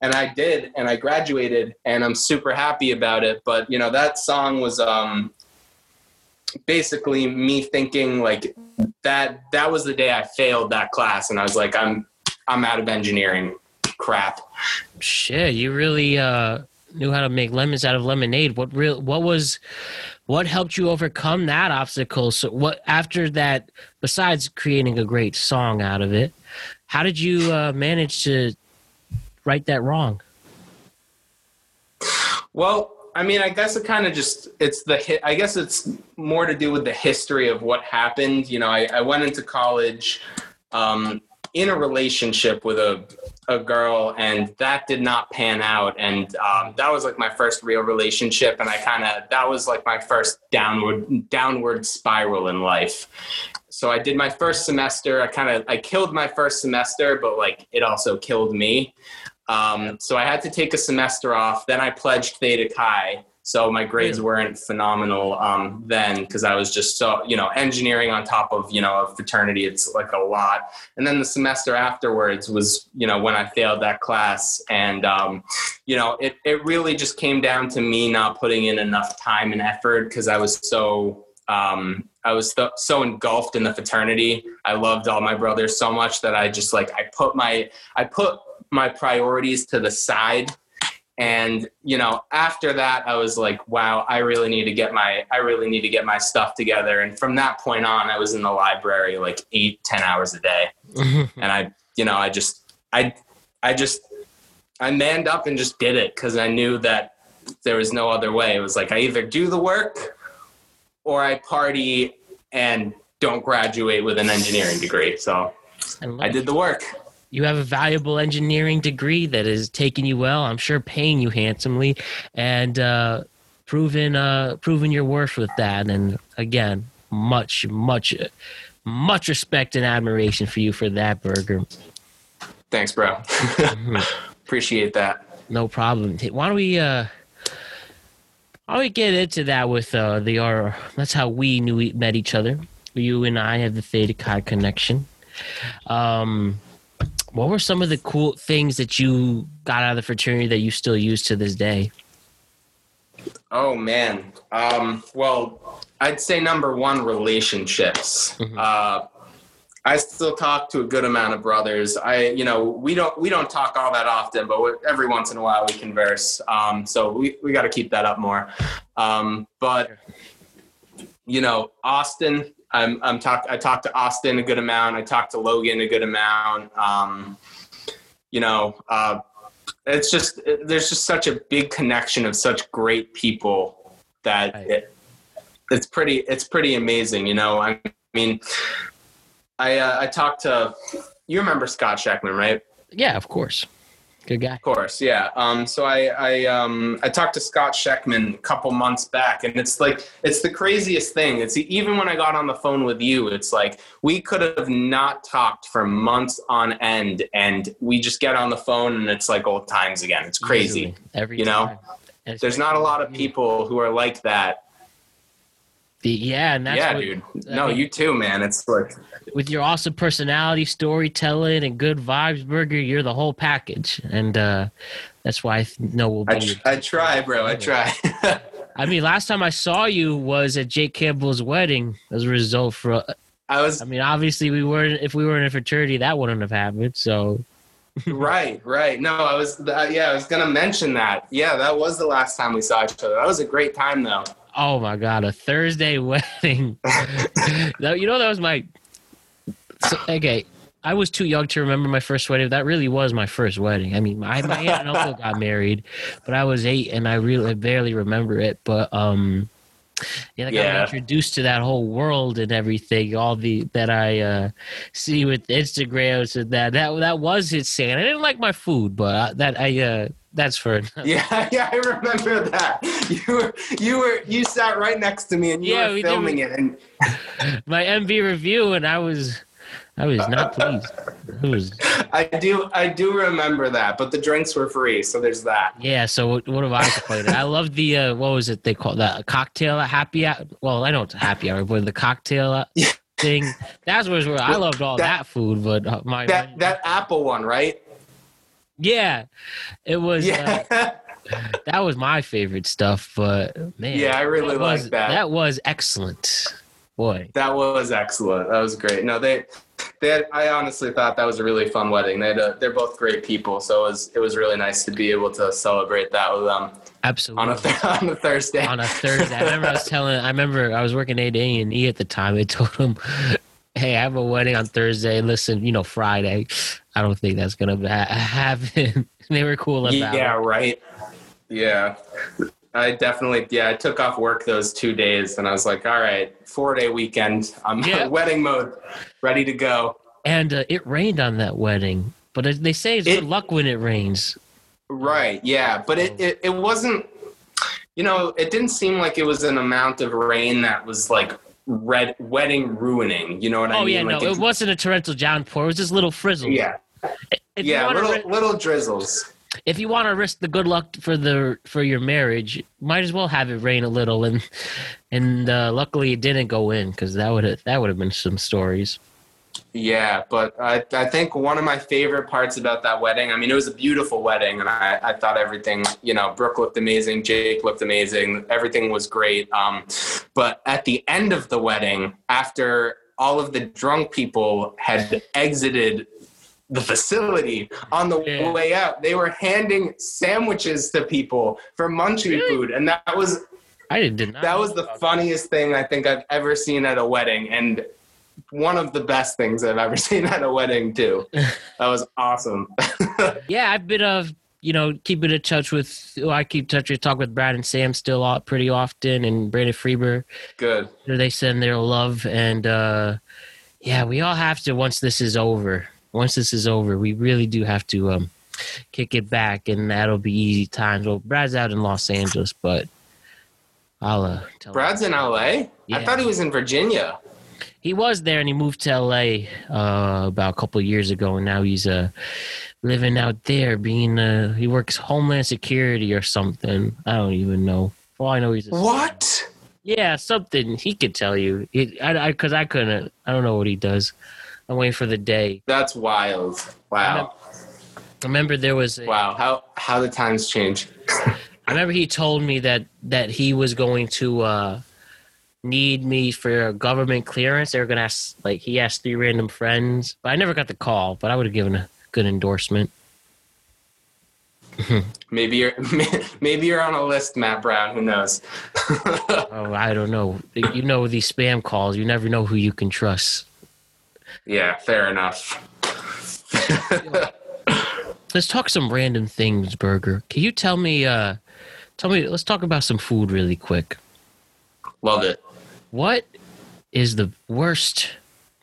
And I did, and I graduated, and I'm super happy about it. But, you know, that song was um, basically me thinking like that, that was the day I failed that class. And I was like, I'm, I'm out of engineering. Crap. Shit. You really uh, knew how to make lemons out of lemonade. What real, what was, What helped you overcome that obstacle? So what, after that, besides creating a great song out of it, how did you uh, manage to right that wrong? Well, I mean, I guess it kind of just, it's the, I guess it's more to do with the history of what happened. You know, I, I went into college um, in a relationship with a, a girl, and that did not pan out. And um, that was like my first real relationship. And I kind of, that was like my first downward, downward spiral in life. So I did my first semester. I kind of, I killed my first semester, but like it also killed me. Um, so I had to take a semester off. Then I pledged Theta Chi. So my grades weren't phenomenal um, then because I was just so, you know, engineering on top of, you know, a fraternity, it's like a lot. And then the semester afterwards was, you know, when I failed that class. And, um, you know, it, it really just came down to me not putting in enough time and effort because I was so, um, I was th- so engulfed in the fraternity. I loved all my brothers so much that I just like, I put my, I put my priorities to the side. And, you know, after that, I was like, wow, I really need to get my, I really need to get my stuff together. And from that point on, I was in the library like eight, ten hours a day. And I, you know, I just, I, I just, I manned up and just did it because I knew that there was no other way. It was like, I either do the work or I party and don't graduate with an engineering degree. So I, I did the work. You have a valuable engineering degree that is taking you well, I'm sure paying you handsomely, and uh, proven, uh, proven your worth with that. And again, much, much, much respect and admiration for you for that, Berger. Thanks, bro. Appreciate that. No problem. Why don't we, uh, why don't we get into that with uh, the R? That's how we knew we met each other. You and I have the Theta Chi connection. Um... What were some of the cool things that you got out of the fraternity that you still use to this day? Oh, man. Um, well, I'd say number one, relationships. Mm-hmm. Uh, I still talk to a good amount of brothers. I, you know, we don't we don't talk all that often, but every once in a while we converse. Um, so we, we got to keep that up more. Um, but, you know, Austin... I'm, I'm talk, I talked to Austin a good amount. I talked to Logan a good amount. Um, you know, uh, it's just, it, there's just such a big connection of such great people that right. it, it's pretty, it's pretty amazing. You know, I, I mean, I, uh, I talked to, you remember Scott Scheckman, right? Yeah, of course. Good guy. Of course. Yeah. Um, so I, I, um, I talked to Scott Scheckman a couple months back, and it's like, it's the craziest thing. It's even when I got on the phone with you, it's like, we could have not talked for months on end, and we just get on the phone and it's like old times again. It's crazy. Usually, every you know, time. There's not a lot of people who are like that. Yeah, and that's yeah, what, dude. No, I mean, you too, man. It's like with your awesome personality, storytelling, and good vibes, Berger. You're the whole package, and uh, that's why I know we'll be. I, tr- I try, bro. I try. I mean, last time I saw you was at Jake Campbell's wedding. As a result, for I was. I mean, obviously, we weren't. If we were in a fraternity, that wouldn't have happened. So. Right, right. No, I was. Uh, yeah, I was gonna mention that. Yeah, that was the last time we saw each other. That was a great time, though. Oh my God, a Thursday wedding. You know, that was my, so, okay, I was too young to remember my first wedding. That really was my first wedding. I mean, my, my aunt and uncle got married, but I was eight and I really I barely remember it. But um, yeah, I got yeah. introduced to that whole world and everything, all the, that I uh, see with Instagram. So that, that, that was insane. I didn't like my food, but I, that I, uh, that's for it. Yeah, yeah, I remember that. You were, you were, you sat right next to me, and you yeah, were we filming did. it. And my M V review, and I was, I was not pleased. I was. I do, I do remember that, but the drinks were free, so there's that. Yeah. So what, what have I complained? I love the uh, what was it they call the cocktail happy hour? Well, I know it's happy hour, but the cocktail. thing. That's where I loved all that, that food, but my that my, that apple one, right? Yeah, it was. Yeah. Uh, that was my favorite stuff, but man, yeah, I really like that. That was excellent, boy. That was excellent. That was great. No, they, they had, I honestly thought that was a really fun wedding. They had a, they're both great people, so it was it was really nice to be able to celebrate that with them. Absolutely. On a, th- on a Thursday. On a Thursday. I remember I was telling. I remember I was working at A and E at the time. I told them, hey, I have a wedding on Thursday. Listen, you know, Friday. I don't think that's going to ha- happen. They were cool about it. Yeah, right. Yeah. I definitely, yeah, I took off work those two days and I was like, all right, four-day weekend. I'm yeah. wedding mode, ready to go. And uh, it rained on that wedding. But as they say, it's it, good luck when it rains. Right, yeah. But it, it, it wasn't, you know, it didn't seem like it was an amount of rain that was like, red wedding ruining, you know what oh, I mean? Oh yeah, like no, it wasn't a torrential downpour. It was just little frizzles. Yeah, if yeah, little ri- little drizzles. If you want to risk the good luck for the for your marriage, might as well have it rain a little. And and uh, luckily it didn't go in because that would that would have been some stories. Yeah, but I I think one of my favorite parts about that wedding. I mean, it was a beautiful wedding, and I I thought everything. You know, Brooke looked amazing, Jake looked amazing, everything was great. Um, But at the end of the wedding, after all of the drunk people had exited the facility on the yeah. way out, they were handing sandwiches to people for munchie really? food. And that was I did not that was the funniest that. thing I think I've ever seen at a wedding, and one of the best things I've ever seen at a wedding too. That was awesome. Yeah, I've been uh, you know, keeping in touch with, well, I keep touch with, talk with Brad and Sam still all, pretty often, and Brandon Freeber. Good. They send their love, and uh, yeah, we all have to, once this is over, once this is over, we really do have to um, kick it back, and that'll be easy times. Well, Brad's out in Los Angeles, but I'll uh, tell Brad's him. in L A? Yeah. I thought he was in Virginia. He was there, and he moved to L A uh, about a couple of years ago, and now he's uh, living out there. Being uh, he works Homeland Security or something. I don't even know. For all I know, he's a what? Son. Yeah, something he could tell you. He, I because I, I couldn't. I don't know what he does. I'm waiting for the day. That's wild. Wow. I remember, I remember there was a, wow. How how the times change. I remember he told me that that he was going to. Uh, need me for a government clearance. They were gonna ask, like, he asked three random friends, but I never got the call, but I would have given a good endorsement. maybe you're maybe you're on a list, Matt Brown, who knows? Oh, I don't know. You know, with these spam calls, you never know who you can trust. Yeah, fair enough. Let's talk some random things, Berger. Can you tell me uh tell me let's talk about some food really quick. Love it. What is the worst?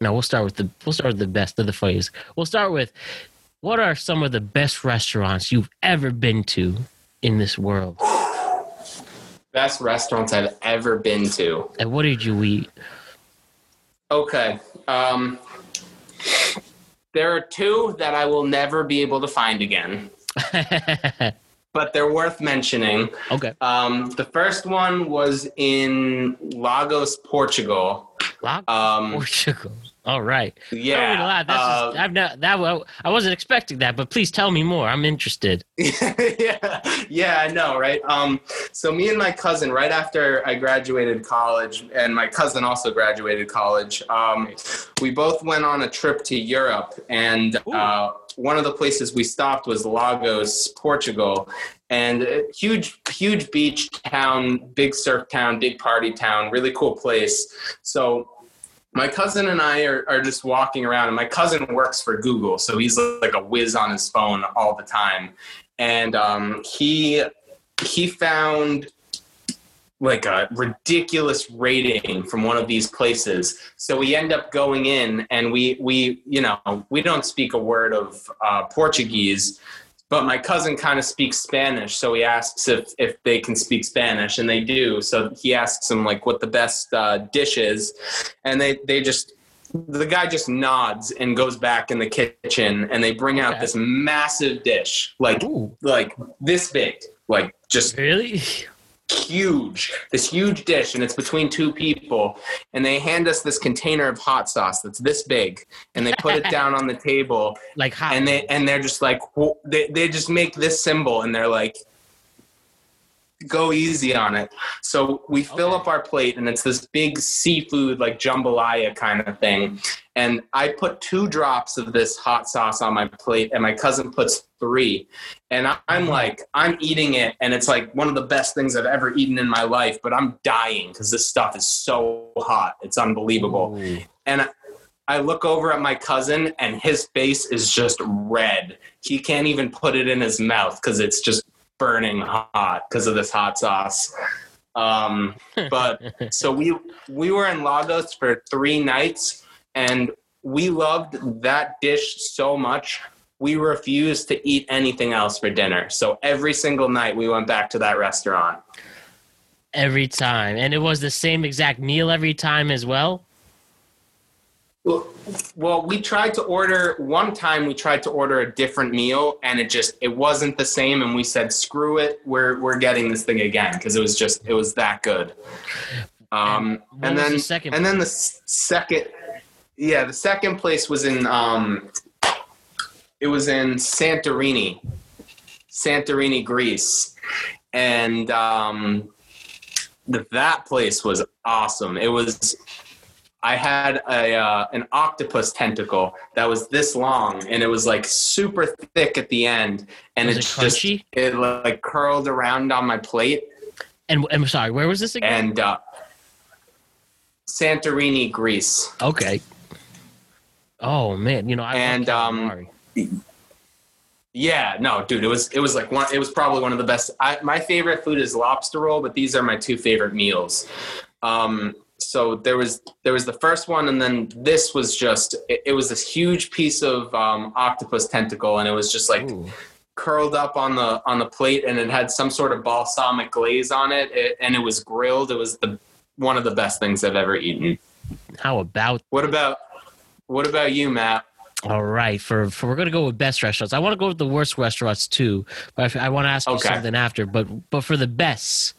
No, we'll start with the we'll start with the best of the funniest. We'll start with what are some of the best restaurants you've ever been to in this world? Best restaurants I've ever been to. And what did you eat? Okay. Um, there are two that I will never be able to find again. but they're worth mentioning. Okay. Um, the first one was in Lagos, Portugal. Lagos, um, Portugal. All right. Yeah. That's uh, just, I've not, that, I wasn't expecting that, but please tell me more. I'm interested. yeah. Yeah, I know, right? Um, so me and my cousin, right after I graduated college, and my cousin also graduated college, um, we both went on a trip to Europe, and uh, one of the places we stopped was Lagos, Portugal. And a huge, huge beach town, big surf town, big party town, really cool place. So my cousin and I are, are just walking around, and my cousin works for Google, so he's like a whiz on his phone all the time. And um, he he found like a ridiculous rating from one of these places. So we end up going in, and we we you know we don't speak a word of uh, Portuguese. But my cousin kind of speaks Spanish, so he asks if, if they can speak Spanish, and they do. So he asks them, like, what the best uh, dish is, and they, they just – the guy just nods and goes back in the kitchen, and they bring out this massive dish, like Ooh. like this big, like just – Really? Huge, this huge dish, and it's between two people, and they hand us this container of hot sauce that's this big, and they put it down on the table, like hot. And they and they're just like they they just make this symbol, and they're like, go easy on it. So we fill okay. up our plate, and it's this big seafood like jambalaya kind of thing. And I put two drops of this hot sauce on my plate, and my cousin puts three. And I'm like, I'm eating it, and it's like one of the best things I've ever eaten in my life, but I'm dying because this stuff is so hot. It's unbelievable. Ooh. And I, I look over at my cousin, and his face is just red. He can't even put it in his mouth because it's just burning hot because of this hot sauce. Um, but so we we were in Lagos for three nights. And we loved that dish so much, we refused to eat anything else for dinner. So every single night we went back to that restaurant. Every time. And it was the same exact meal every time as well? Well, we tried to order – one time we tried to order a different meal, and it just – it wasn't the same. And we said, screw it, we're we're getting this thing again, because it was just – it was that good. Um, and, and then the second And then the second – Yeah, the second place was in, um, it was in Santorini, Santorini, Greece. And um, the, that place was awesome. It was, I had a uh, an octopus tentacle that was this long, and it was like super thick at the end. And it, it just, it like curled around on my plate. And I'm sorry, where was this again? And uh, Santorini, Greece. Okay. Oh man, you know, I and um, yeah, no, dude, it was it was like one, it was probably one of the best. I, my favorite food is lobster roll, but these are my two favorite meals. Um, so there was there was the first one, and then this was just it, it was this huge piece of um, octopus tentacle, and it was just like Ooh. curled up on the on the plate, and it had some sort of balsamic glaze on it, it and it was grilled. It was the one of the best things I've ever eaten. How about what about? What about you, Matt? All right. For, for we're going to go with best restaurants. I want to go with the worst restaurants too, but if, I want to ask you okay. something after. But but for the best,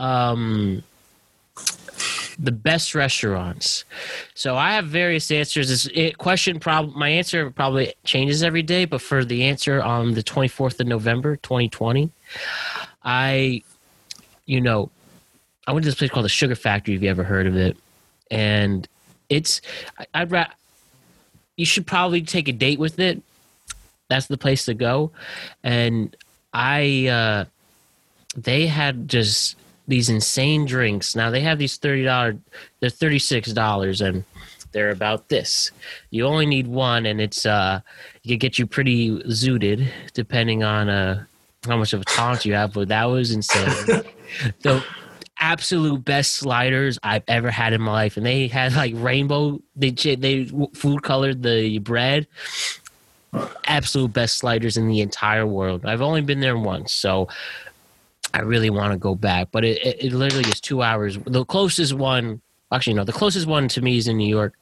um, the best restaurants. So I have various answers. This it, question problem. My answer probably changes every day. But for the answer on the twenty-fourth of November, twenty twenty, I, you know, I went to this place called the Sugar Factory. If you ever heard of it, and it's I, I'd rather. You should probably take a date with it. That's the place to go. And I, uh, they had just these insane drinks. Now they have these thirty dollars, they're thirty-six dollars, and they're about this. You only need one, and it's, uh, you could get you pretty zooted depending on, uh, how much of a tolerance you have, but that was insane. So, absolute best sliders I've ever had in my life, and they had like rainbow they they food colored the bread. Absolute best sliders in the entire world. I've only been there once, so I really want to go back, but it, it, it literally is two hours. The closest one actually no the closest one to me is in New York,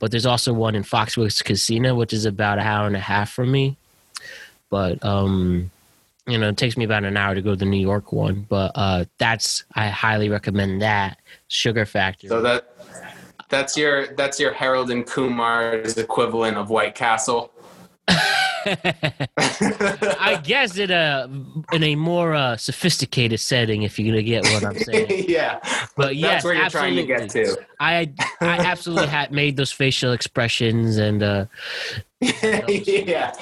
but there's also one in Foxwoods Casino, which is about an hour and a half from me. But um you know, it takes me about an hour to go to the New York one, but uh, that's, I highly recommend that, Sugar Factory. So that that's your that's your Harold and Kumar's equivalent of White Castle. I guess in a in a more uh, sophisticated setting, if you're gonna get what I'm saying. Yeah, but yes, that's where you're absolutely trying to get to. I I absolutely had made those facial expressions and. Uh, yeah.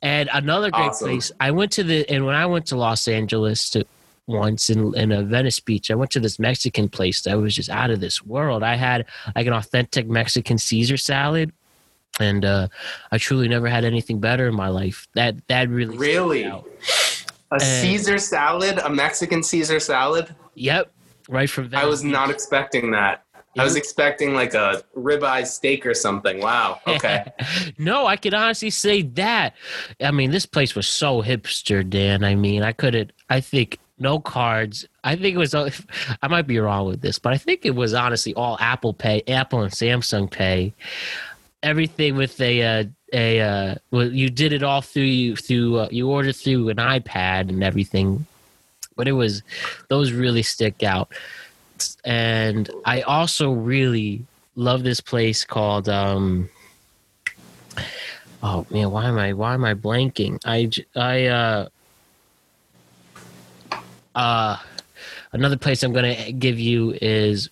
And another great awesome. place I went to the and when I went to Los Angeles to. Once in in a Venice Beach, I went to this Mexican place that was just out of this world. I had like an authentic Mexican Caesar salad, and uh, I truly never had anything better in my life. That that really really a and, Caesar salad, a Mexican Caesar salad. Yep, right from Venice. I was not expecting that. I was expecting like a ribeye steak or something. Wow. Okay. No, I could honestly say that. I mean, this place was so hipster, Dan. I mean, I couldn't. I think. No cards. I think it was, I might be wrong with this, but I think it was honestly all Apple Pay, Apple and Samsung Pay. Everything with a, uh, a uh, well, you did it all through, you through uh, you ordered through an iPad and everything. But it was, those really stick out. And I also really love this place called, um, oh man, why am I, why am I blanking? I, I, uh, Uh, another place I'm going to give you is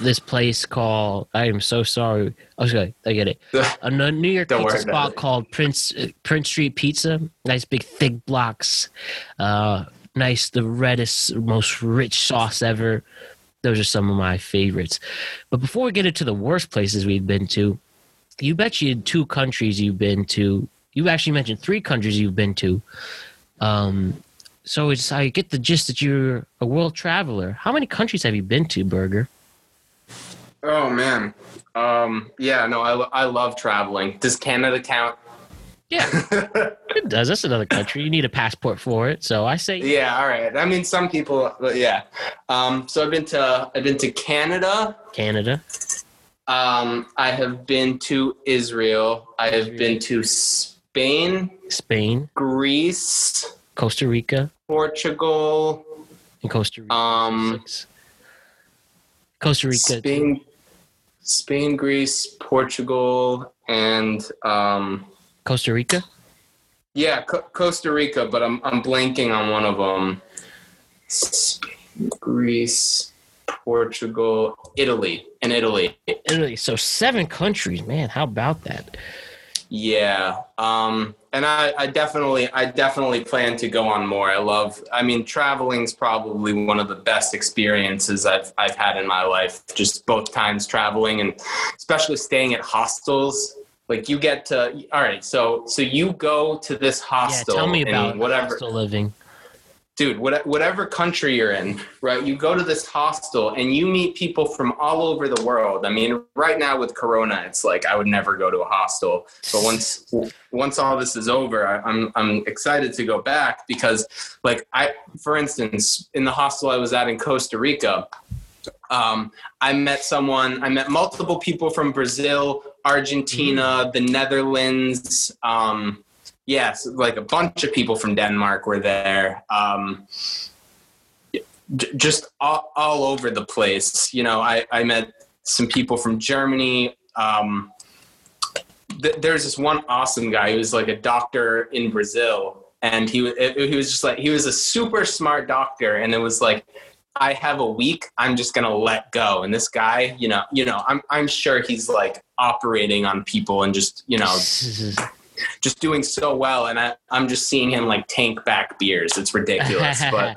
this place called, I am so sorry. Oh, sorry. I get it. A New York pizza spot called Prince Prince Street Pizza. Nice big thick blocks. Uh, nice, the reddest, most rich sauce ever. Those are some of my favorites. But before we get into the worst places we've been to, you bet you two countries you've been to. You actually mentioned three countries you've been to. Um So it's, I get the gist that you're a world traveler. How many countries have you been to, Berger? Oh, man. Um, yeah, no, I, I love traveling. Does Canada count? Yeah, it does. That's another country. You need a passport for it. So I say. Yeah, all right. I mean, some people, yeah. Um, so I've been to I've been to Canada. Canada. Um, I have been to Israel. I have Israel. been to Spain. Spain. Greece. Costa Rica, Portugal, and Costa Rica. Um, Costa Rica, Spain, Spain, Greece, Portugal, and um, Costa Rica. Yeah, Co- Costa Rica, but I'm I'm blanking on one of them. Spain, Greece, Portugal, Italy, and Italy. Italy. So seven countries, man. How about that? Yeah. Um, and I, I definitely, I definitely plan to go on more. I love, I mean, traveling's probably one of the best experiences I've, I've had in my life, just both times traveling and especially staying at hostels. Like you get to, all right. So, so you go to this hostel. Yeah, tell me about whatever hostel living. Dude, what, whatever country you're in, right, you go to this hostel and you meet people from all over the world. I mean, right now with Corona, it's like I would never go to a hostel. But once once all this is over, I, I'm I'm excited to go back because, like, I, for instance, in the hostel I was at in Costa Rica, um, I met someone, I met multiple people from Brazil, Argentina, the Netherlands, um Yes, like a bunch of people from Denmark were there, um, just all, all over the place. You know, I, I met some people from Germany. Um, th- there's this one awesome guy who was like a doctor in Brazil, and he he was just like he was a super smart doctor, and it was like, I have a week, I'm just gonna let go. And this guy, you know, you know, I'm I'm sure he's like operating on people and just, you know. Just doing so well, and I, I'm just seeing him like tank back beers. It's ridiculous, but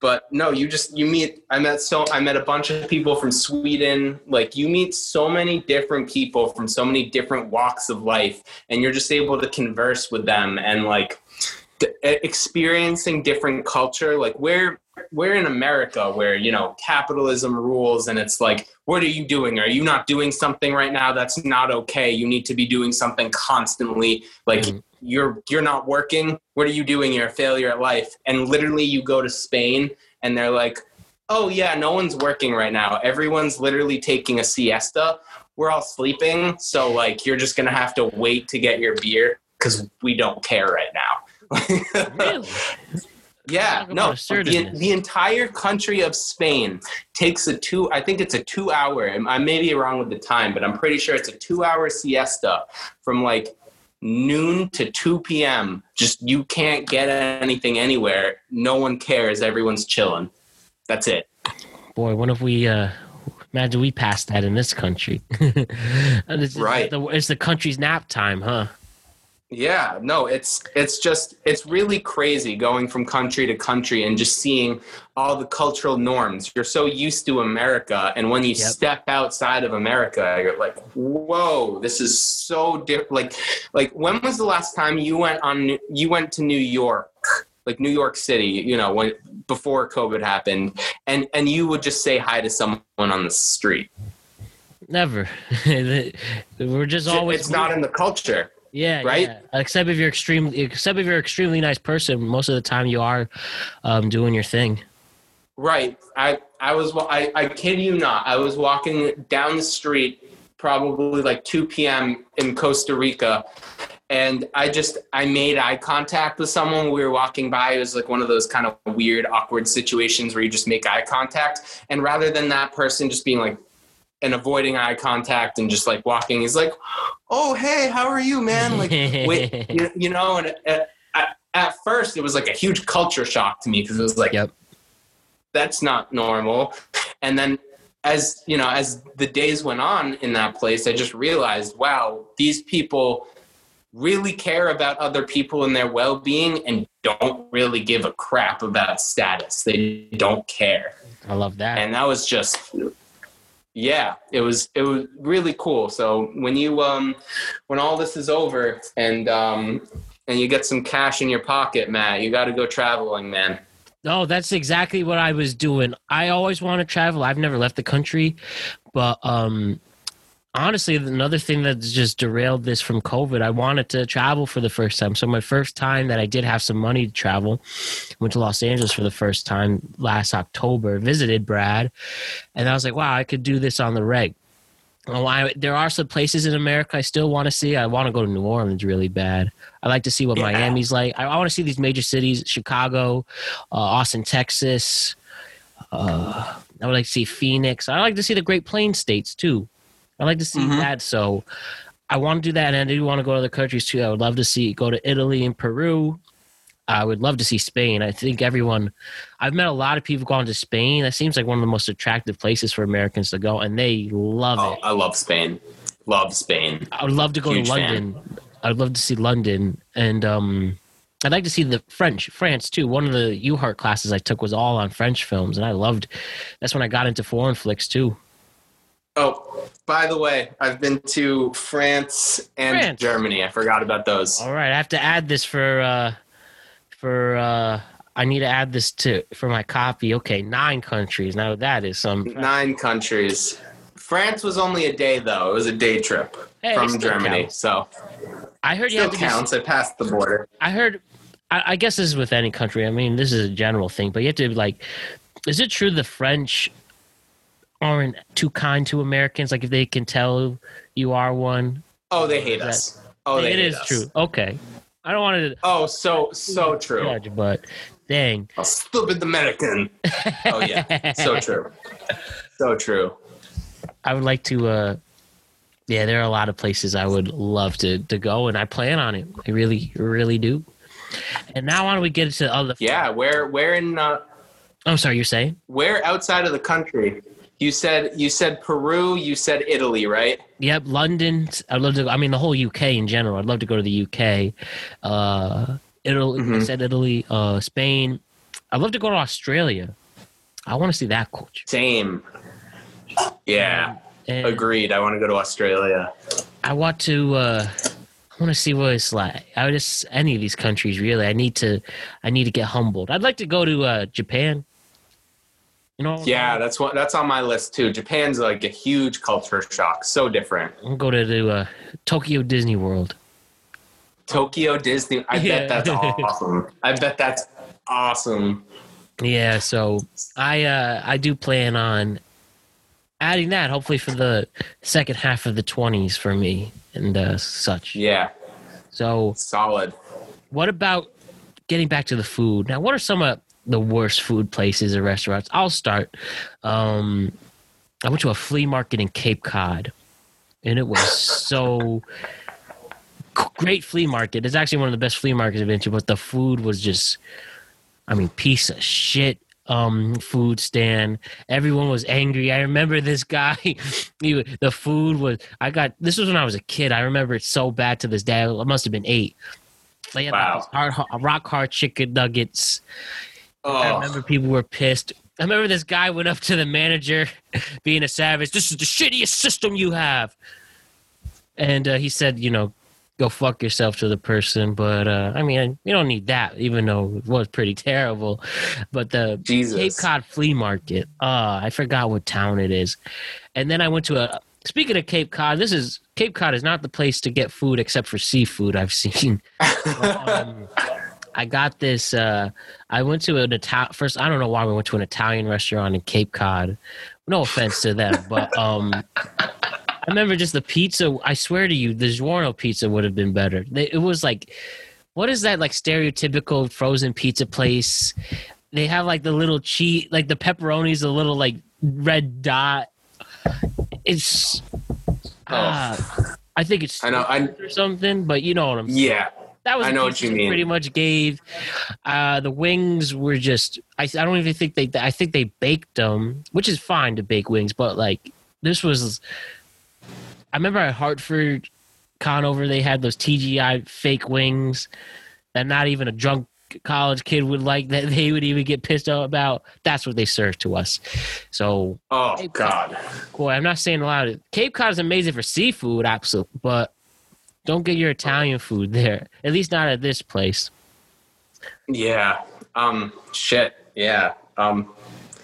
but no, you just you meet. I met so I met a bunch of people from Sweden. Like you meet so many different people from so many different walks of life, and you're just able to converse with them and like d- experiencing different culture. Like we're we're in America, where you know capitalism rules, and it's like. What are you doing? Are you not doing something right now? That's not okay. You need to be doing something constantly. Like mm. you're, you're not working. What are you doing? You're a failure at life. And literally you go to Spain and they're like, oh yeah, no one's working right now. Everyone's literally taking a siesta. We're all sleeping. So like, you're just going to have to wait to get your beer because we don't care right now. Really? Yeah, no, the, the entire country of Spain takes a two, I think it's a two hour, I may be wrong with the time, but I'm pretty sure it's a two hour siesta from like noon to two p.m. Just you can't get anything anywhere. No one cares. Everyone's chilling. That's it. Boy, what if we, uh, imagine we passed that in this country. It's, right. It's the, it's the country's nap time, huh? Yeah, no, it's it's just, it's really crazy going from country to country and just seeing all the cultural norms. You're so used to America, and when you yep. step outside of America, you're like, whoa, this is so different. Like, like when was the last time you went on, you went to New York, like New York City, you know, when before COVID happened, and, and you would just say hi to someone on the street? Never. We're just always. It's not in the culture. Yeah, right. Yeah. Except if you're extremely, except if you're an extremely nice person, most of the time you are um, doing your thing. Right. I I was I, I kid you not. I was walking down the street, probably like two p.m. in Costa Rica, and I just I made eye contact with someone. We were walking by. It was like one of those kind of weird, awkward situations where you just make eye contact, and rather than that person just being like. And avoiding eye contact and just like walking. He's like, oh, hey, how are you, man? Like, wait, you, you know, and at, at, at first it was like a huge culture shock to me because it was like, yep. that's not normal. And then as, you know, as the days went on in that place, I just realized, wow, these people really care about other people and their well-being and don't really give a crap about status. They don't care. I love that. And that was just... Yeah, it was it was really cool. So when you um when all this is over and um and you get some cash in your pocket, Matt, you got to go traveling, man. No, oh, that's exactly what I was doing. I always want to travel. I've never left the country, but um honestly, another thing that's just derailed this from COVID, I wanted to travel for the first time. So my first time that I did have some money to travel, went to Los Angeles for the first time last October, visited Brad. And I was like, wow, I could do this on the reg. Oh, I, there are some places in America I still want to see. I want to go to New Orleans really bad. I like to see what yeah. Miami's like. I, I want to see these major cities, Chicago, uh, Austin, Texas. Uh, I would like to see Phoenix. I like to see the Great Plains states too. I like to see mm-hmm. that, so I want to do that, and I do want to go to other countries too. I would love to see go to Italy and Peru. I would love to see Spain. I think everyone – I've met a lot of people going to Spain. That seems like one of the most attractive places for Americans to go, and they love oh, it. I love Spain. Love Spain. I would love to go Huge to London. Fan. I would love to see London, and um, I'd like to see the French – France too. One of the U-Heart classes I took was all on French films, and I loved – that's when I got into foreign flicks too. Oh, by the way, I've been to France and France. Germany. I forgot about those. All right, I have to add this for uh, for uh, I need to add this to for my copy. Okay, nine countries. Now that is some nine countries. France was only a day though. It was a day trip hey, from Germany. Counts. So I heard it you still have to counts. Be... I passed the border. I heard. I, I guess this is with any country. I mean, this is a general thing, but you have to like. Is it true the French? Aren't too kind to Americans? Like if they can tell you are one. Oh, they hate that, us. Oh, they it hate is us. True. Okay, I don't want to. Oh, so so true. Judge, but dang, a stupid American. Oh yeah, so true, so true. I would like to. uh Yeah, there are a lot of places I would love to to go, and I plan on it. I really, really do. And now, why don't we get to other? Yeah, where where in? Uh, I'm sorry, you're saying where outside of the country. You said you said Peru. You said Italy, right? Yep, London. I'd love to. I mean, the whole U K in general. I'd love to go to the U K. Uh, Italy. Mm-hmm. I said Italy. Uh, Spain. I'd love to go to Australia. I want to see that culture. Same. Yeah. And agreed. I want to go to Australia. I want to. Uh, I want to see what it's like. I would just any of these countries really. I need to. I need to get humbled. I'd like to go to uh, Japan. You know, yeah, that's what that's on my list too. Japan's like a huge culture shock, so different. I'll go to the, uh, Tokyo Disney World. Tokyo Disney, I yeah. bet that's awesome. I bet that's awesome. Yeah, so I uh, I do plan on adding that hopefully for the second half of the twenties for me and uh, such. Yeah, so solid. What about getting back to the food. Now, what are some of the worst food places or restaurants? I'll start. Um, I went to a flea market in Cape Cod, and it was so great flea market. It's actually one of the best flea markets I've been to, but the food was just, I mean, piece of shit. Um, food stand. Everyone was angry. I remember this guy. he was, the food was. I got this was when I was a kid. I remember it so bad to this day. I must have been eight. They had wow. like hard, rock hard chicken nuggets. Oh. I remember people were pissed. I remember this guy went up to the manager, being a savage. This is the shittiest system you have. And uh, he said, you know, go fuck yourself to the person. But, uh, I mean, you don't need that, even though it was pretty terrible. But the Jesus. Cape Cod flea market, uh, I forgot what town it is. And then I went to a – speaking of Cape Cod, this is – Cape Cod is not the place to get food except for seafood I've seen. but, um, I got this uh, – I went to an Italian – first, I don't know why we went to an Italian restaurant in Cape Cod. No offense to them, but um, – I remember just the pizza. I swear to you, the Giorno pizza would have been better. They, it was like, what is that like stereotypical frozen pizza place? They have like the little cheese, like the pepperoni's a little like red dot. It's, oh. uh, I think it's I know, I, or something, but you know what I'm saying. Yeah, that was I know what you mean. Pretty much gave. Uh, the wings were just. I, I don't even think they. I think they baked them, which is fine to bake wings, but like this was. I remember at Hartford, Conover, they had those T G I fake wings that not even a drunk college kid would like, that they would even get pissed off about. That's what they served to us. So, oh, Cape God. Cod, boy, I'm not saying a lot of it. Cape Cod is amazing for seafood, absolutely, but don't get your Italian food there, at least not at this place. Yeah. Um. Shit. Yeah. Um.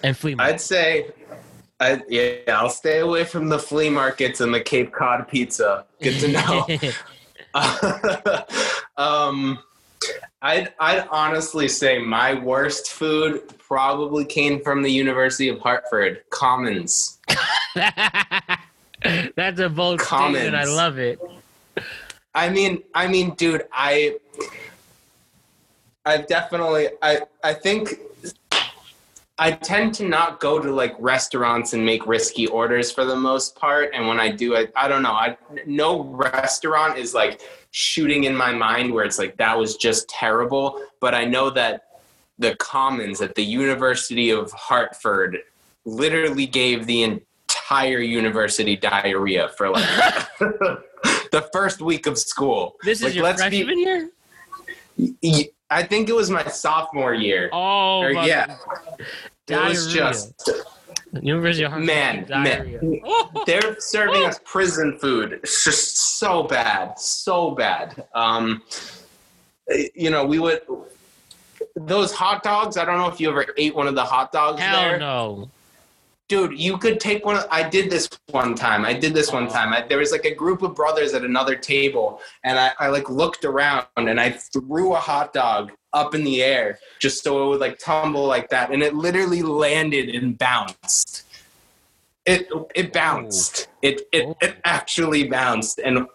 And flea market. I'd say... I, yeah, I'll stay away from the flea markets and the Cape Cod pizza. Good to know. um, I'd, I'd honestly say my worst food probably came from the University of Hartford. Commons. That's a bold statement. I love it. I mean, I mean, dude, I, I've definitely, I, I think... I tend to not go to like restaurants and make risky orders for the most part. And when I do, I, I don't know. I, no restaurant is like shooting in my mind where it's like, that was just terrible. But I know that the Commons at the University of Hartford literally gave the entire university diarrhea for like the first week of school. This is like, your let's freshman be, year? Y- y- I think it was my sophomore year. Oh, or, my yeah. Diarrhea. It was just University of Hartford. Man, man. They're serving us prison food. It's just so bad, so bad. Um, you know, we would those hot dogs. I don't know if you ever ate one of the hot dogs Hell there. Hell no. Dude, you could take one. I did this one time. I did this one time. I, there was like a group of brothers at another table, and I, I like looked around and I threw a hot dog up in the air just so it would like tumble like that, and it literally landed and bounced. It it bounced. It it, it actually bounced, and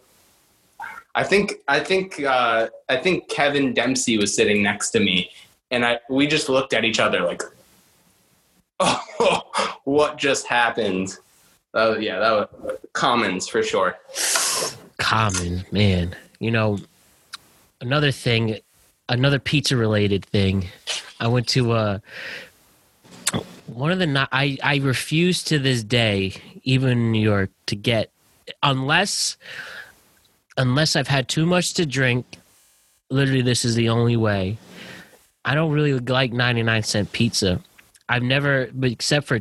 I think I think uh, I think Kevin Dempsey was sitting next to me, and I we just looked at each other like. Oh, what just happened? Oh, uh, yeah, that was Commons for sure. Common, man. You know, another thing, another pizza-related thing. I went to uh, one of the – I, I refuse to this day, even in New York, to get – unless unless I've had too much to drink, literally this is the only way. I don't really like ninety-nine cent pizza. I've never, except for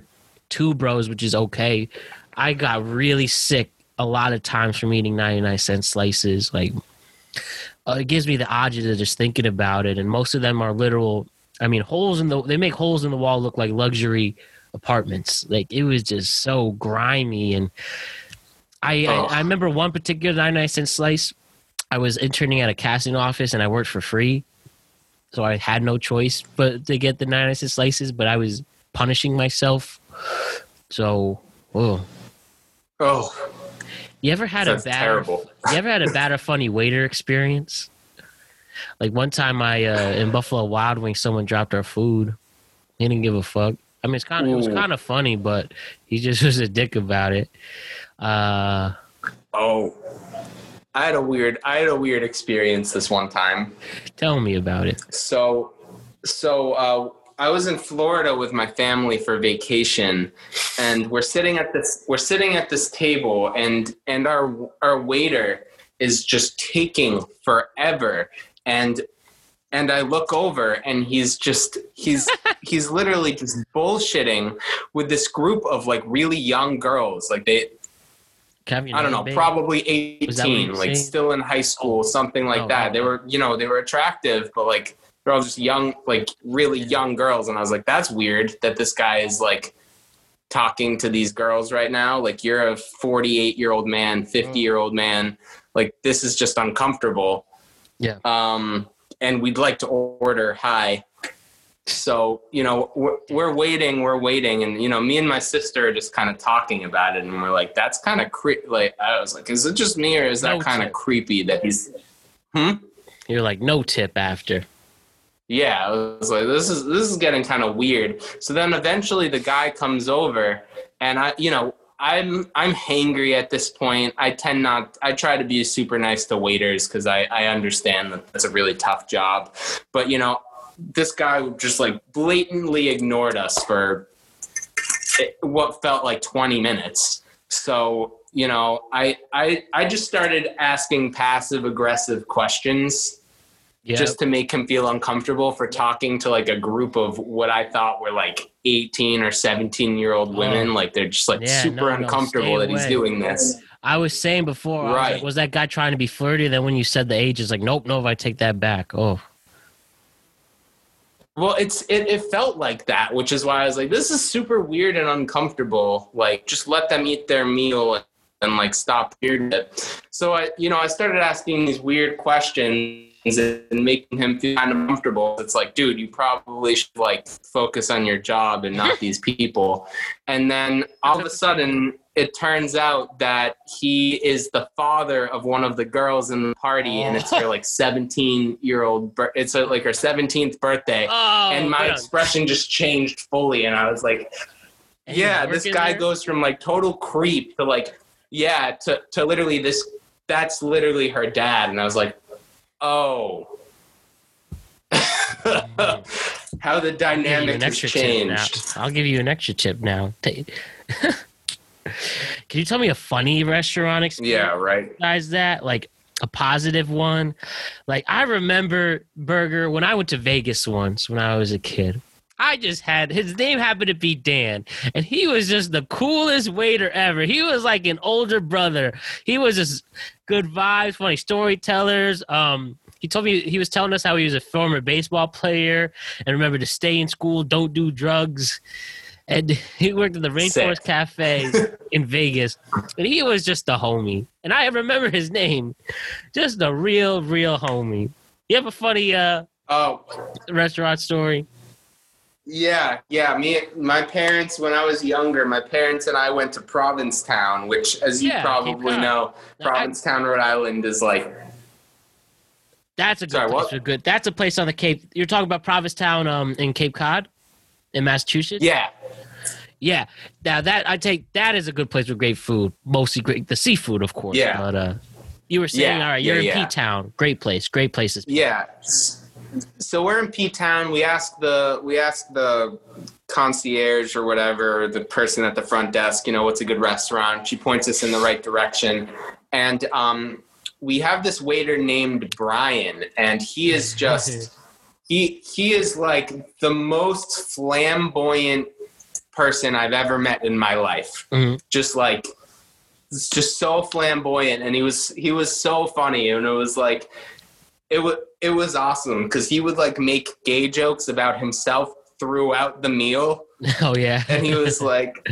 Two Bros, which is okay. I got really sick a lot of times from eating ninety-nine cent slices. Like, uh, it gives me the agita just thinking about it. And most of them are literal. I mean, holes in the they make holes in the wall look like luxury apartments. Like it was just so grimy. And I oh. I, I remember one particular ninety-nine cent slice. I was interning at a casting office and I worked for free. So I had no choice but to get the ninety-nine cent slices, but I was punishing myself. So, oh, oh, you ever had That's a bad, terrible. you ever had a bad or funny waiter experience? Like one time I uh, in Buffalo Wild Wings, someone dropped our food. He didn't give a fuck. I mean, it's kind of, it was kind of funny, but he just was a dick about it. Uh, oh, I had a weird, I had a weird experience this one time. Tell me about it. So, so uh, I was in Florida with my family for vacation, and we're sitting at this, we're sitting at this table, and and our our waiter is just taking forever, and. And I look over and he's just, he's, he's literally just bullshitting with this group of like really young girls. Like they, I don't know, baby? probably eighteen, like saying? still in high school, something like oh, that. Wow. They were, you know, they were attractive, but like they're all just young, like really yeah. young girls. And I was like, that's weird that this guy is like talking to these girls right now. Like you're a forty-eight year old man, fifty year old man. Like this is just uncomfortable. Yeah. Um, and we'd like to order high. So, you know, we're, we're waiting, we're waiting. And, you know, me and my sister are just kind of talking about it. And we're like, that's kind of creepy. Like, I was like, is it just me or is that no kind of creepy that he's, hmm? You're like, no tip after. Yeah. I was like, this is, this is getting kind of weird. So then eventually the guy comes over and I, you know, I'm, I'm hangry at this point. I tend not, I try to be super nice to waiters because I, I understand that that's a really tough job. But, you know, this guy just like blatantly ignored us for what felt like twenty minutes. So, you know, I, I, I just started asking passive aggressive questions yep. just to make him feel uncomfortable for talking to like a group of what I thought were like eighteen or seventeen year old women. Oh. Like they're just like yeah, super no, uncomfortable no, that away. He's doing this. I was saying before, right. I was, like, was that guy trying to be flirty? Then when you said the age, it's like, nope, no, if I take that back. Oh, well, it's, it, it felt like that, which is why I was like, this is super weird and uncomfortable. Like just let them eat their meal and, and like stop weird it. So I, you know, I started asking these weird questions and making him feel kind of comfortable. It's like, dude, you probably should like focus on your job and not these people. And then all of a sudden it turns out that he is the father of one of the girls in the party. And it's her like seventeen year old, it's like her seventeenth birthday. Oh, and my man. Expression just changed fully. And I was like, and yeah, this guy there? goes from like total creep to like, yeah, to, to literally this, that's literally her dad. And I was like, oh, how the dynamic has changed. I'll give you an extra tip now. Can you tell me a funny restaurant experience? Yeah, right. Besides that, like a positive one. Like I remember Berger when I went to Vegas once when I was a kid. I just had, his name happened to be Dan, and he was just the coolest waiter ever. He was like an older brother. He was just good vibes, funny storytellers. Um, he told me, he was telling us how he was a former baseball player and remember to stay in school, don't do drugs. And he worked at the Rainforest Sick. Cafe in Vegas, and he was just a homie. And I remember his name, just a real, real homie. You have a funny uh, oh. restaurant story? Yeah, yeah. Me, my parents, when I was younger, my parents and I went to Provincetown, which, as you yeah, probably know, now, Provincetown, I, Rhode Island is like. That's a good. Sorry, place what? Good. That's a place on the Cape. You're talking about Provincetown, um, in Cape Cod, in Massachusetts. Yeah, yeah. Now that I take that is a good place with great food, mostly great the seafood, of course. Yeah. But uh, you were saying, yeah, all right, you're yeah, in yeah. P-Town, great place, great places. Yeah. So we're in P-Town. We asked the we asked the concierge or whatever, the person at the front desk, you know, what's a good restaurant. She points us in the right direction. And um, we have this waiter named Brian, and he is just he he is like the most flamboyant person I've ever met in my life. Mm-hmm. Just like it's just so flamboyant, and he was he was so funny, and it was like it was It was awesome because he would like make gay jokes about himself throughout the meal. Oh yeah, and he was like,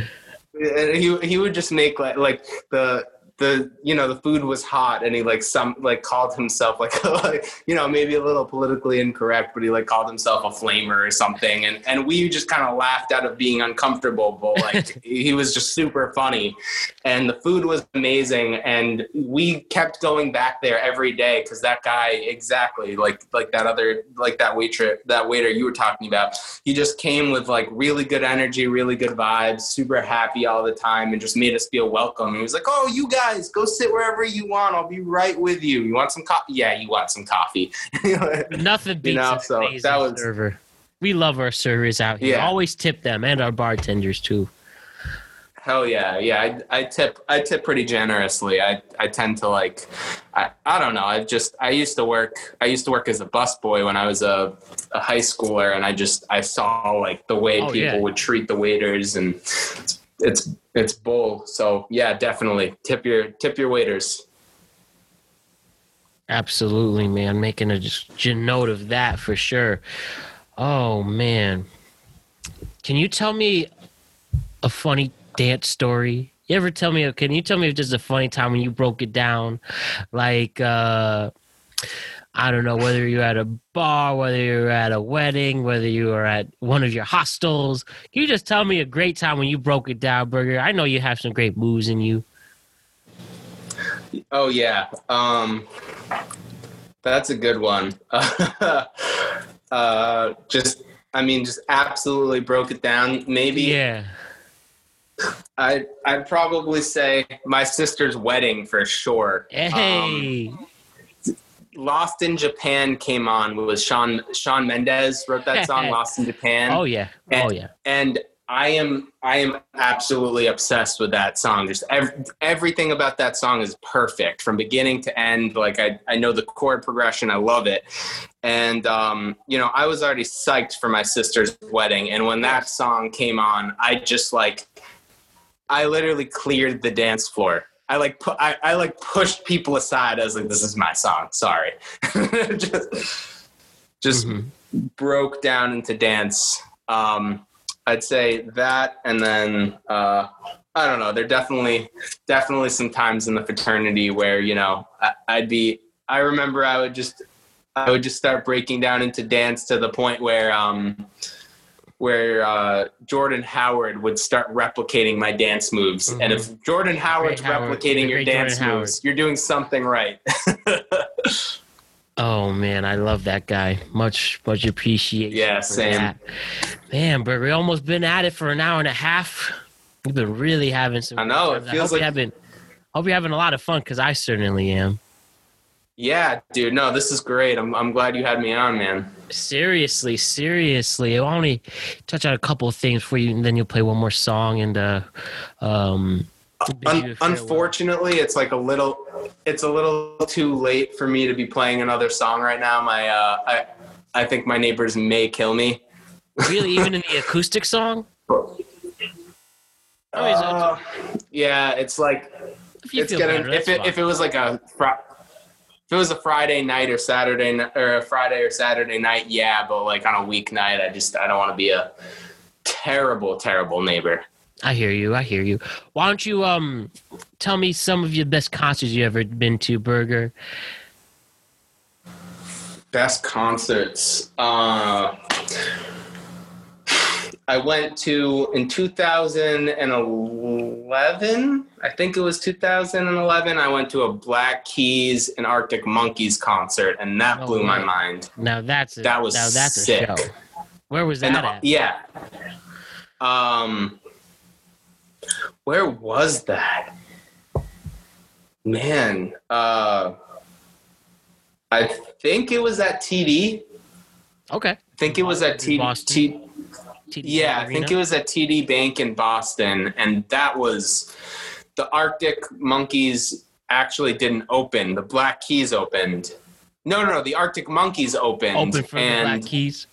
and he he would just make like like the the, you know, the food was hot, and he like some like called himself like, like, you know, maybe a little politically incorrect, but he like called himself a flamer or something. And, and we just kind of laughed out of being uncomfortable, but like he was just super funny, and the food was amazing. And we kept going back there every day. Cause that guy, exactly like, like that other, like that waiter, that waiter you were talking about, he just came with like really good energy, really good vibes, super happy all the time, and just made us feel welcome. And he was like, oh, you guys go sit wherever you want. I'll be right with you. You want some coffee? Yeah, you want some coffee. Nothing beats you know, so that was server. We love our servers out here. Yeah. Always tip them, and our bartenders too. Hell yeah. Yeah. I, I tip, I tip pretty generously. I, I tend to like, I, I don't know. I just, I used to work, I used to work as a busboy when I was a, a high schooler, and I just, I saw like the way oh, people yeah. would treat the waiters, and it's, it's, it's bull. So yeah, definitely tip your, tip your waiters. Absolutely, man. Making a just note of that for sure. Oh man. Can you tell me a funny dance story? You ever tell me, can you tell me just a funny time when you broke it down? Like, uh, I don't know, whether you're at a bar, whether you're at a wedding, whether you are at one of your hostels. Can you just tell me a great time when you broke it down, Berger? I know you have some great moves in you. Oh, yeah. Um, that's a good one. uh, just, I mean, just absolutely broke it down. Maybe. Yeah. I, I'd probably say my sister's wedding for sure. Hey. Um, Lost in Japan came on. It was Sean, Sean Mendes wrote that song, Lost in Japan. Oh, yeah. And, oh, yeah. And I am I am absolutely obsessed with that song. Just every, everything about that song is perfect from beginning to end. Like, I, I know the chord progression. I love it. And, um, you know, I was already psyched for my sister's wedding. And when that song came on, I just, like... I literally cleared the dance floor. I like pu- I, I like pushed people aside. I was like, "This is my song. Sorry." just just mm-hmm. broke down into dance. Um, I'd say that, and then uh, I don't know. There definitely definitely some times in the fraternity where you know I, I'd be. I remember I would just I would just start breaking down into dance to the point where. Um, where uh, Jordan Howard would start replicating my dance moves. Mm-hmm. And if Jordan Howard's Howard, replicating your dance Jordan moves, Howard. You're doing something right. Oh, man, I love that guy. Much, much appreciation. Yeah, same. That. Man, but we've almost been at it for an hour and a half. We've been really having some I know. It feels I hope, like- having, I hope you're having a lot of fun, because I certainly am. Yeah, dude. No, this is great. I'm I'm glad you had me on, man. Seriously, seriously. I'll only touch on a couple of things for you, and then you'll play one more song. And uh, um, Un- unfortunately, it's like a little, it's a little too late for me to be playing another song right now. My, uh, I, I think my neighbors may kill me. Really, even in the acoustic song? Uh, yeah, it's like if you it's feel gonna, better, if it fine. if it was like a. If it was a Friday night or Saturday or a Friday or Saturday night, yeah, but like on a weeknight, I just I don't want to be a terrible, terrible neighbor. I hear you. I hear you. Why don't you um tell me some of your best concerts you ever been to, Berger? Best concerts. Uh, I went to in two thousand eleven. I think it was two thousand eleven. I went to a Black Keys and Arctic Monkeys concert, and that oh, blew my man. mind. Now that's a, that was now that's sick. A show. Where was that and, at? Yeah. Um, where was that? Man, uh, I think it was at T D. Okay. I think it was at T D. T D yeah, Arena. I think it was at T D Bank in Boston, and that was the Arctic Monkeys actually didn't open. The Black Keys opened. No, no, no, the Arctic Monkeys opened. Open for and the Black Keys.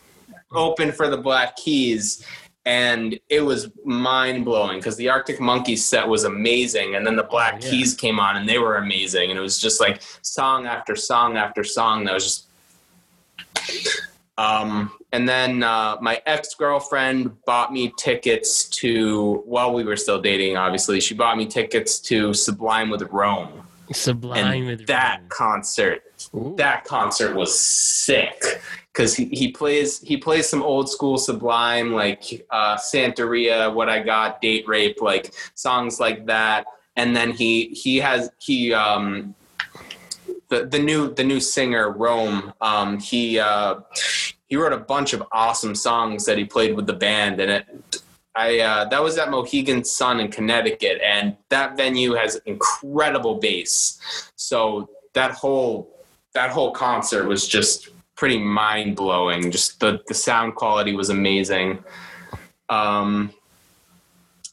Open for the Black Keys, and it was mind-blowing because the Arctic Monkeys set was amazing, and then the Black oh, yeah. Keys came on, and they were amazing, and it was just like song after song after song that was just... Um, and then uh, my ex-girlfriend bought me tickets to, while we were still dating, obviously, she bought me tickets to Sublime with Rome. Sublime and with that Rome. concert. Ooh. That concert was sick because he, he plays he plays some old school Sublime, like uh, Santeria, What I Got, Date Rape, like songs like that. And then he he has he um, the the new the new singer Rome. Um, he uh, he wrote a bunch of awesome songs that he played with the band, and it. I uh, that was at Mohegan Sun in Connecticut, and that venue has incredible bass. So that whole that whole concert was just pretty mind blowing. Just the, the sound quality was amazing. Um,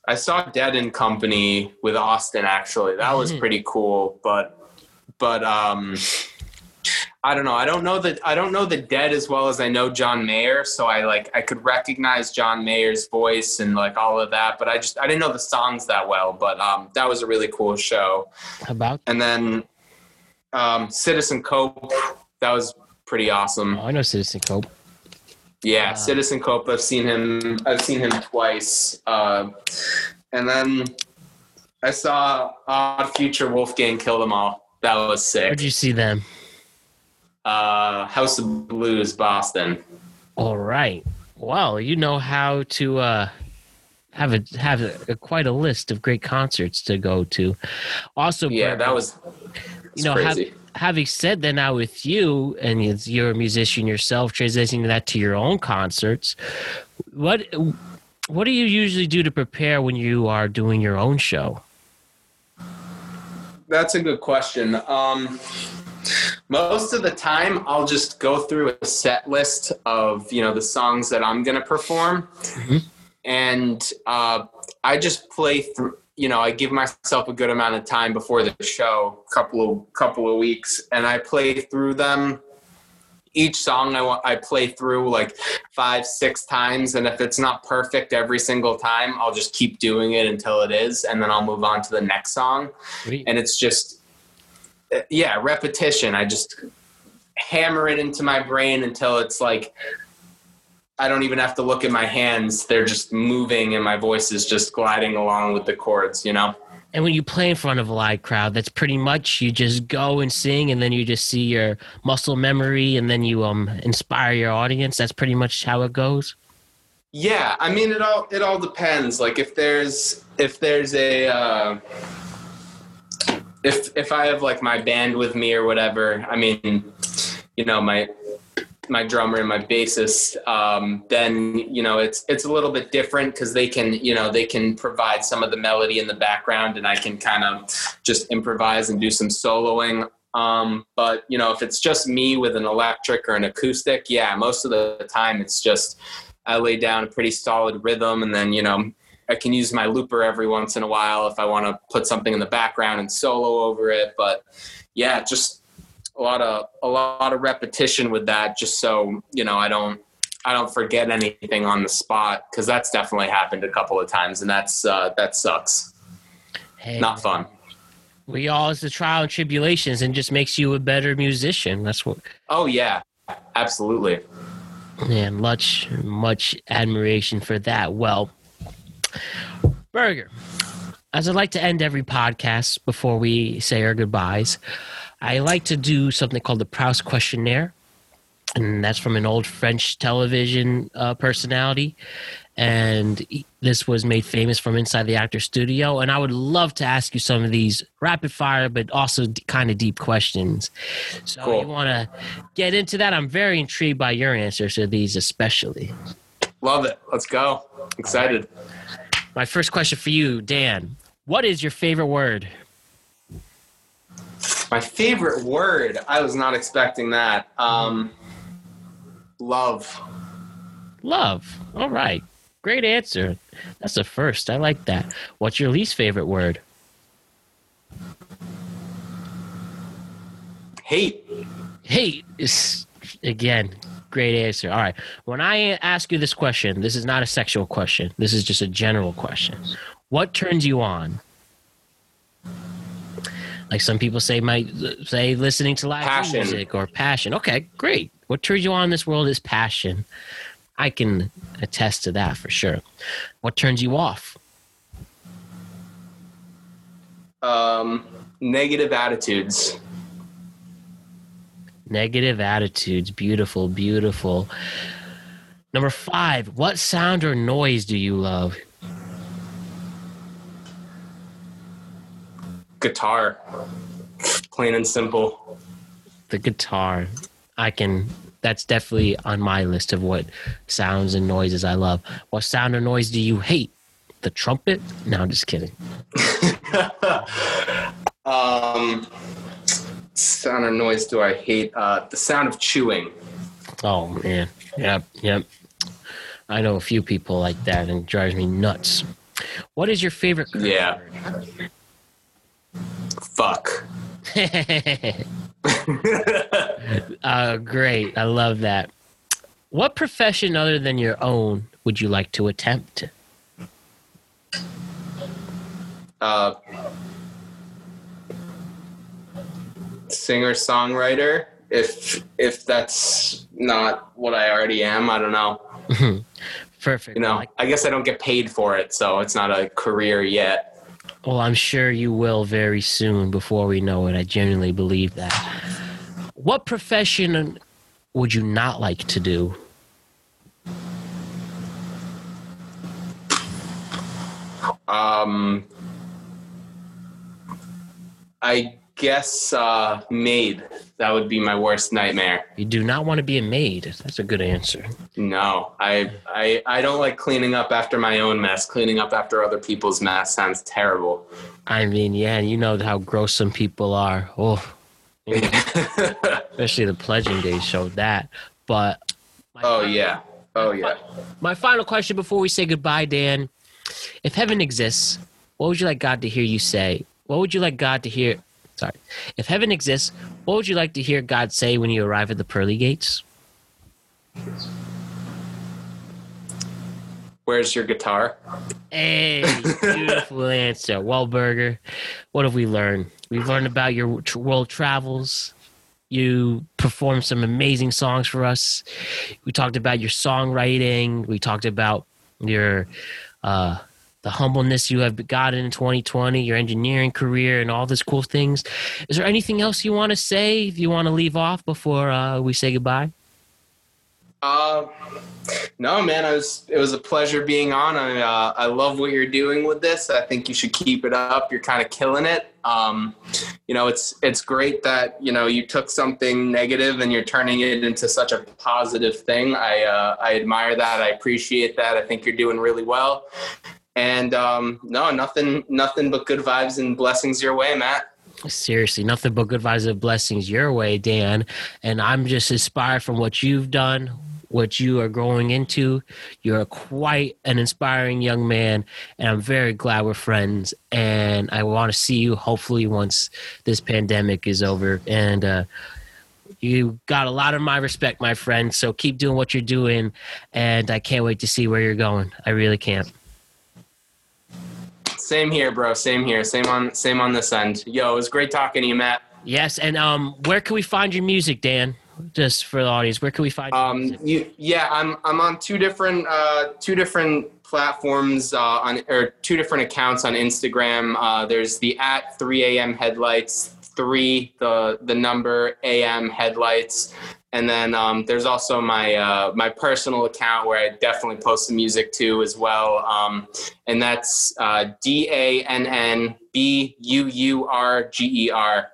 I saw Dead and Company with Austin actually. That was pretty cool, but but um, I don't know. I don't know that I don't know the Dead as well as I know John Mayer, so I like I could recognize John Mayer's voice and like all of that, but I just I didn't know the songs that well. But um, that was a really cool show. About and then um, Citizen Cope, that was pretty awesome. Oh, I know Citizen Cope. Yeah, uh, Citizen Cope. I've seen him. I've seen him twice. Uh, and then I saw Odd Future, Wolfgang Kill Them All. That was sick. Where'd you see them? Uh, House of Blues, Boston. All right. Wow, you know how to uh, have a have a, a, quite a list of great concerts to go to. Also, yeah, Brad, that was you know have, having said that now with you and you're a musician yourself, transitioning that to your own concerts. What what do you usually do to prepare when you are doing your own show? That's a good question. Um, Most of the time, I'll just go through a set list of, you know, the songs that I'm going to perform. Mm-hmm. And uh, I just play through, you know, I give myself a good amount of time before the show, couple of couple of weeks, and I play through them. Each song I, I play through like five, six times. And if it's not perfect every single time, I'll just keep doing it until it is. And then I'll move on to the next song. Sweet. And it's just... yeah, repetition. I just hammer it into my brain until it's like I don't even have to look at my hands. They're just moving and my voice is just gliding along with the chords, you know? And when you play in front of a live crowd, that's pretty much you just go and sing and then you just see your muscle memory and then you um inspire your audience. That's pretty much how it goes. Yeah, I mean it all it all depends. Like if there's if there's a uh If if I have like my band with me or whatever, I mean, you know, my my drummer and my bassist, um, then, you know, it's it's a little bit different because they can, you know, they can provide some of the melody in the background and I can kind of just improvise and do some soloing. Um, but, you know, if it's just me with an electric or an acoustic, yeah, most of the time it's just I lay down a pretty solid rhythm and then, you know, I can use my looper every once in a while if I want to put something in the background and solo over it. But yeah, just a lot of, a lot of repetition with that. Just so, you know, I don't, I don't forget anything on the spot. Cause that's definitely happened a couple of times and that's, uh, that sucks. Hey, not fun. We all is the trial and tribulations and just makes you a better musician. That's what, oh yeah, absolutely. Yeah. Much, much admiration for that. Well, Berger, as I like to end every podcast before we say our goodbyes, I like to do something called the Proust Questionnaire, and that's from an old French television uh, personality, and this was made famous from inside the actor's studio, and I would love to ask you some of these rapid-fire but also d- kind of deep questions. So cool. You want to get into that? I'm very intrigued by your answers to these especially. Love it. Let's go. Excited. Right. My first question for you, Dan. What is your favorite word? My favorite word? I was not expecting that. Um, love. Love. All right. Great answer. That's a first. I like that. What's your least favorite word? Hate. Hate is, again... great answer. All right. When I ask you this question, this is not a sexual question. This is just a general question. What turns you on? Like some people say, might say listening to live passion. music or passion. Okay, great. What turns you on in this world is passion. I can attest to that for sure. What turns you off? Um, negative attitudes. Negative attitudes. Beautiful, beautiful. Number five, what sound or noise do you love? Guitar. Plain and simple. The guitar. I can, that's definitely on my list of what sounds and noises I love. What sound or noise do you hate? The trumpet? No, I'm just kidding. um, sound or noise do I hate? Uh, the sound of chewing. Oh, man. Yep, yep. I know a few people like that, and it drives me nuts. What is your favorite? Yeah. Word? Fuck. uh, great. I love that. What profession other than your own would you like to attempt? Uh, singer-songwriter. If if that's not what I already am, I don't know. Perfect. You know, I, like I guess I don't get paid for it, so it's not a career yet. Well, I'm sure you will very soon before we know it. I genuinely believe that. What profession would you not like to do? Um, I guess uh, maid. That would be my worst nightmare. You do not want to be a maid. That's a good answer. No, I, I, I don't like cleaning up after my own mess. Cleaning up after other people's mess sounds terrible. I mean, yeah, you know how gross some people are. Oh, you know, especially the pledging days showed that. But oh final, yeah, oh yeah. My final question before we say goodbye, Dan: if heaven exists, what would you like God to hear you say? What would you like God to hear? Sorry. If heaven exists, what would you like to hear God say when you arrive at the pearly gates? Where's your guitar? Hey, beautiful answer. Well, Berger, what have we learned? We've learned about your world travels. You performed some amazing songs for us. We talked about your songwriting. We talked about your... Uh, the humbleness you have gotten in twenty twenty, your engineering career, and all these cool things. Is there anything else you want to say, if you want to leave off before uh, we say goodbye? Uh, no, man, I was, it was a pleasure being on. I, uh, I love what you're doing with this. I think you should keep it up. You're kind of killing it. Um, you know, it's, it's great that, you know, you took something negative and you're turning it into such a positive thing. I, uh, I admire that. I appreciate that. I think you're doing really well. And um, no, nothing, nothing but good vibes and blessings your way, Matt. Seriously, nothing but good vibes and blessings your way, Dan. And I'm just inspired from what you've done, what you are growing into. You're quite an inspiring young man, and I'm very glad we're friends. And I want to see you hopefully once this pandemic is over. And uh, you got a lot of my respect, my friend. So keep doing what you're doing, and I can't wait to see where you're going. I really can't. Same here, bro. Same here. Same on same on this end. Yo, it was great talking to you, Matt. Yes, and um, where can we find your music, Dan? Just for the audience, where can we find um, your music? You, yeah, I'm I'm on two different uh, two different platforms uh, on or two different accounts on Instagram. Uh, there's the at three a.m. headlights, three the the number a m headlights. And then um, there's also my uh, my personal account where I definitely post the music to as well. Um, and that's uh, D A N N B U U R G E R.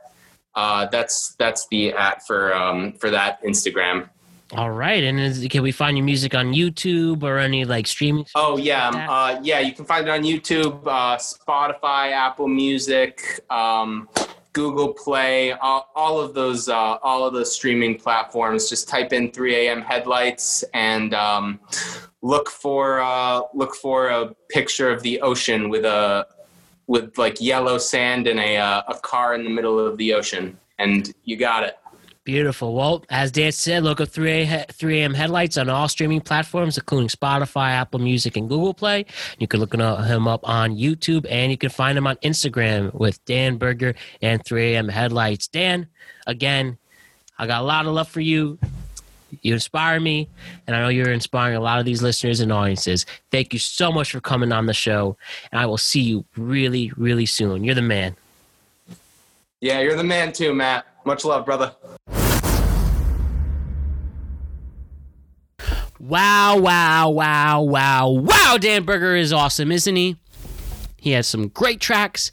Uh, that's that's the at for um, for that Instagram. All right. And is, can we find your music on YouTube or any like streaming? Oh, yeah. Like uh, yeah, you can find it on YouTube, uh, Spotify, Apple Music, um Google Play, all, all of those, uh, all of those streaming platforms. Just type in three a m headlights and um, look for uh, look for a picture of the ocean with a with like yellow sand and a uh, a car in the middle of the ocean, and you got it. Beautiful. Well, as Dan said, look up three a.m. headlights on all streaming platforms, including Spotify, Apple Music, and Google Play. You can look him up on YouTube, and you can find him on Instagram with Dan Berger and three a m headlights. Dan, again, I got a lot of love for you. You inspire me, and I know you're inspiring a lot of these listeners and audiences. Thank you so much for coming on the show, and I will see you really, really soon. You're the man. Yeah, you're the man too, Matt. Much love, brother. Wow, wow, wow, wow, wow. Dan Berger is awesome, isn't he? He has some great tracks.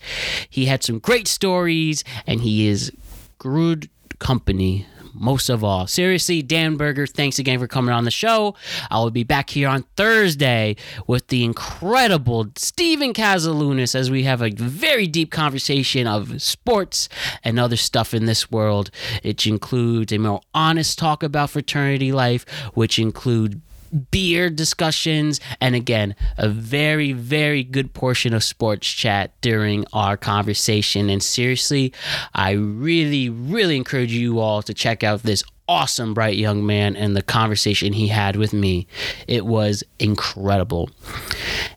He had some great stories, and he is good company most of all. Seriously, Dan Berger, thanks again for coming on the show. I will be back here on Thursday with the incredible Stephen Casalunas as we have a very deep conversation of sports and other stuff in this world. It includes a more honest talk about fraternity life, which include beer discussions, and again, a very, very good portion of sports chat during our conversation. And seriously, I really, really encourage you all to check out this awesome, bright young man and the conversation he had with me. It was incredible.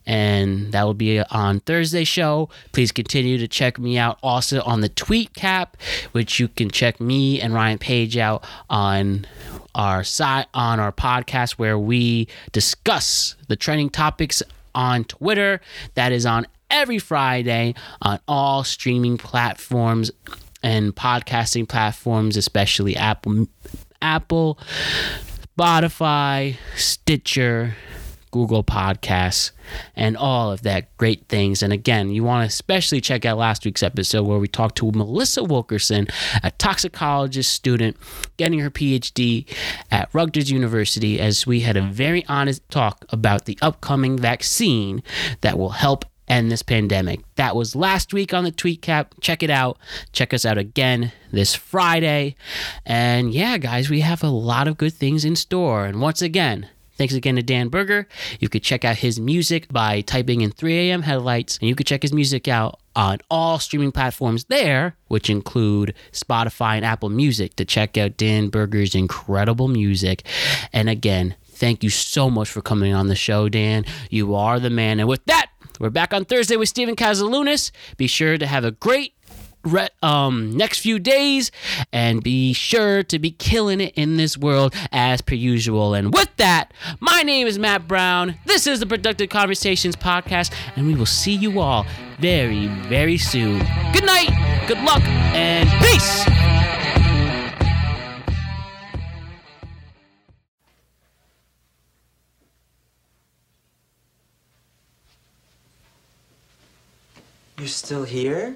And that will be on Thursday's show. Please continue to check me out also on the Tweet Cap, which you can check me and Ryan Page out on our side, on our podcast, where we discuss the trending topics on Twitter. That is on every Friday on all streaming platforms and podcasting platforms, especially Apple, Apple, Spotify, Stitcher, Google Podcasts, and all of that great things. And again, you want to especially check out last week's episode where we talked to Melissa Wilkerson, a toxicologist student getting her PhD at Rutgers University, as we had a very honest talk about the upcoming vaccine that will help end this pandemic. That was last week on the Tweet Cap. Check it out. Check us out again this Friday. And yeah, guys, we have a lot of good things in store. And once again, thanks again to Dan Berger. You could check out his music by typing in three a.m. headlights, and you could check his music out on all streaming platforms there, which include Spotify and Apple Music, to check out Dan Berger's incredible music. And again, thank you so much for coming on the show, Dan. You are the man. And with that, we're back on Thursday with Stephen Casalunas. Be sure to have a great Um, next few days, and be sure to be killing it in this world as per usual. And with that, my name is Matt Brown. This is the Productive Conversations Podcast, and we will see you all very, very soon. Good night, good luck, and peace. You're still here?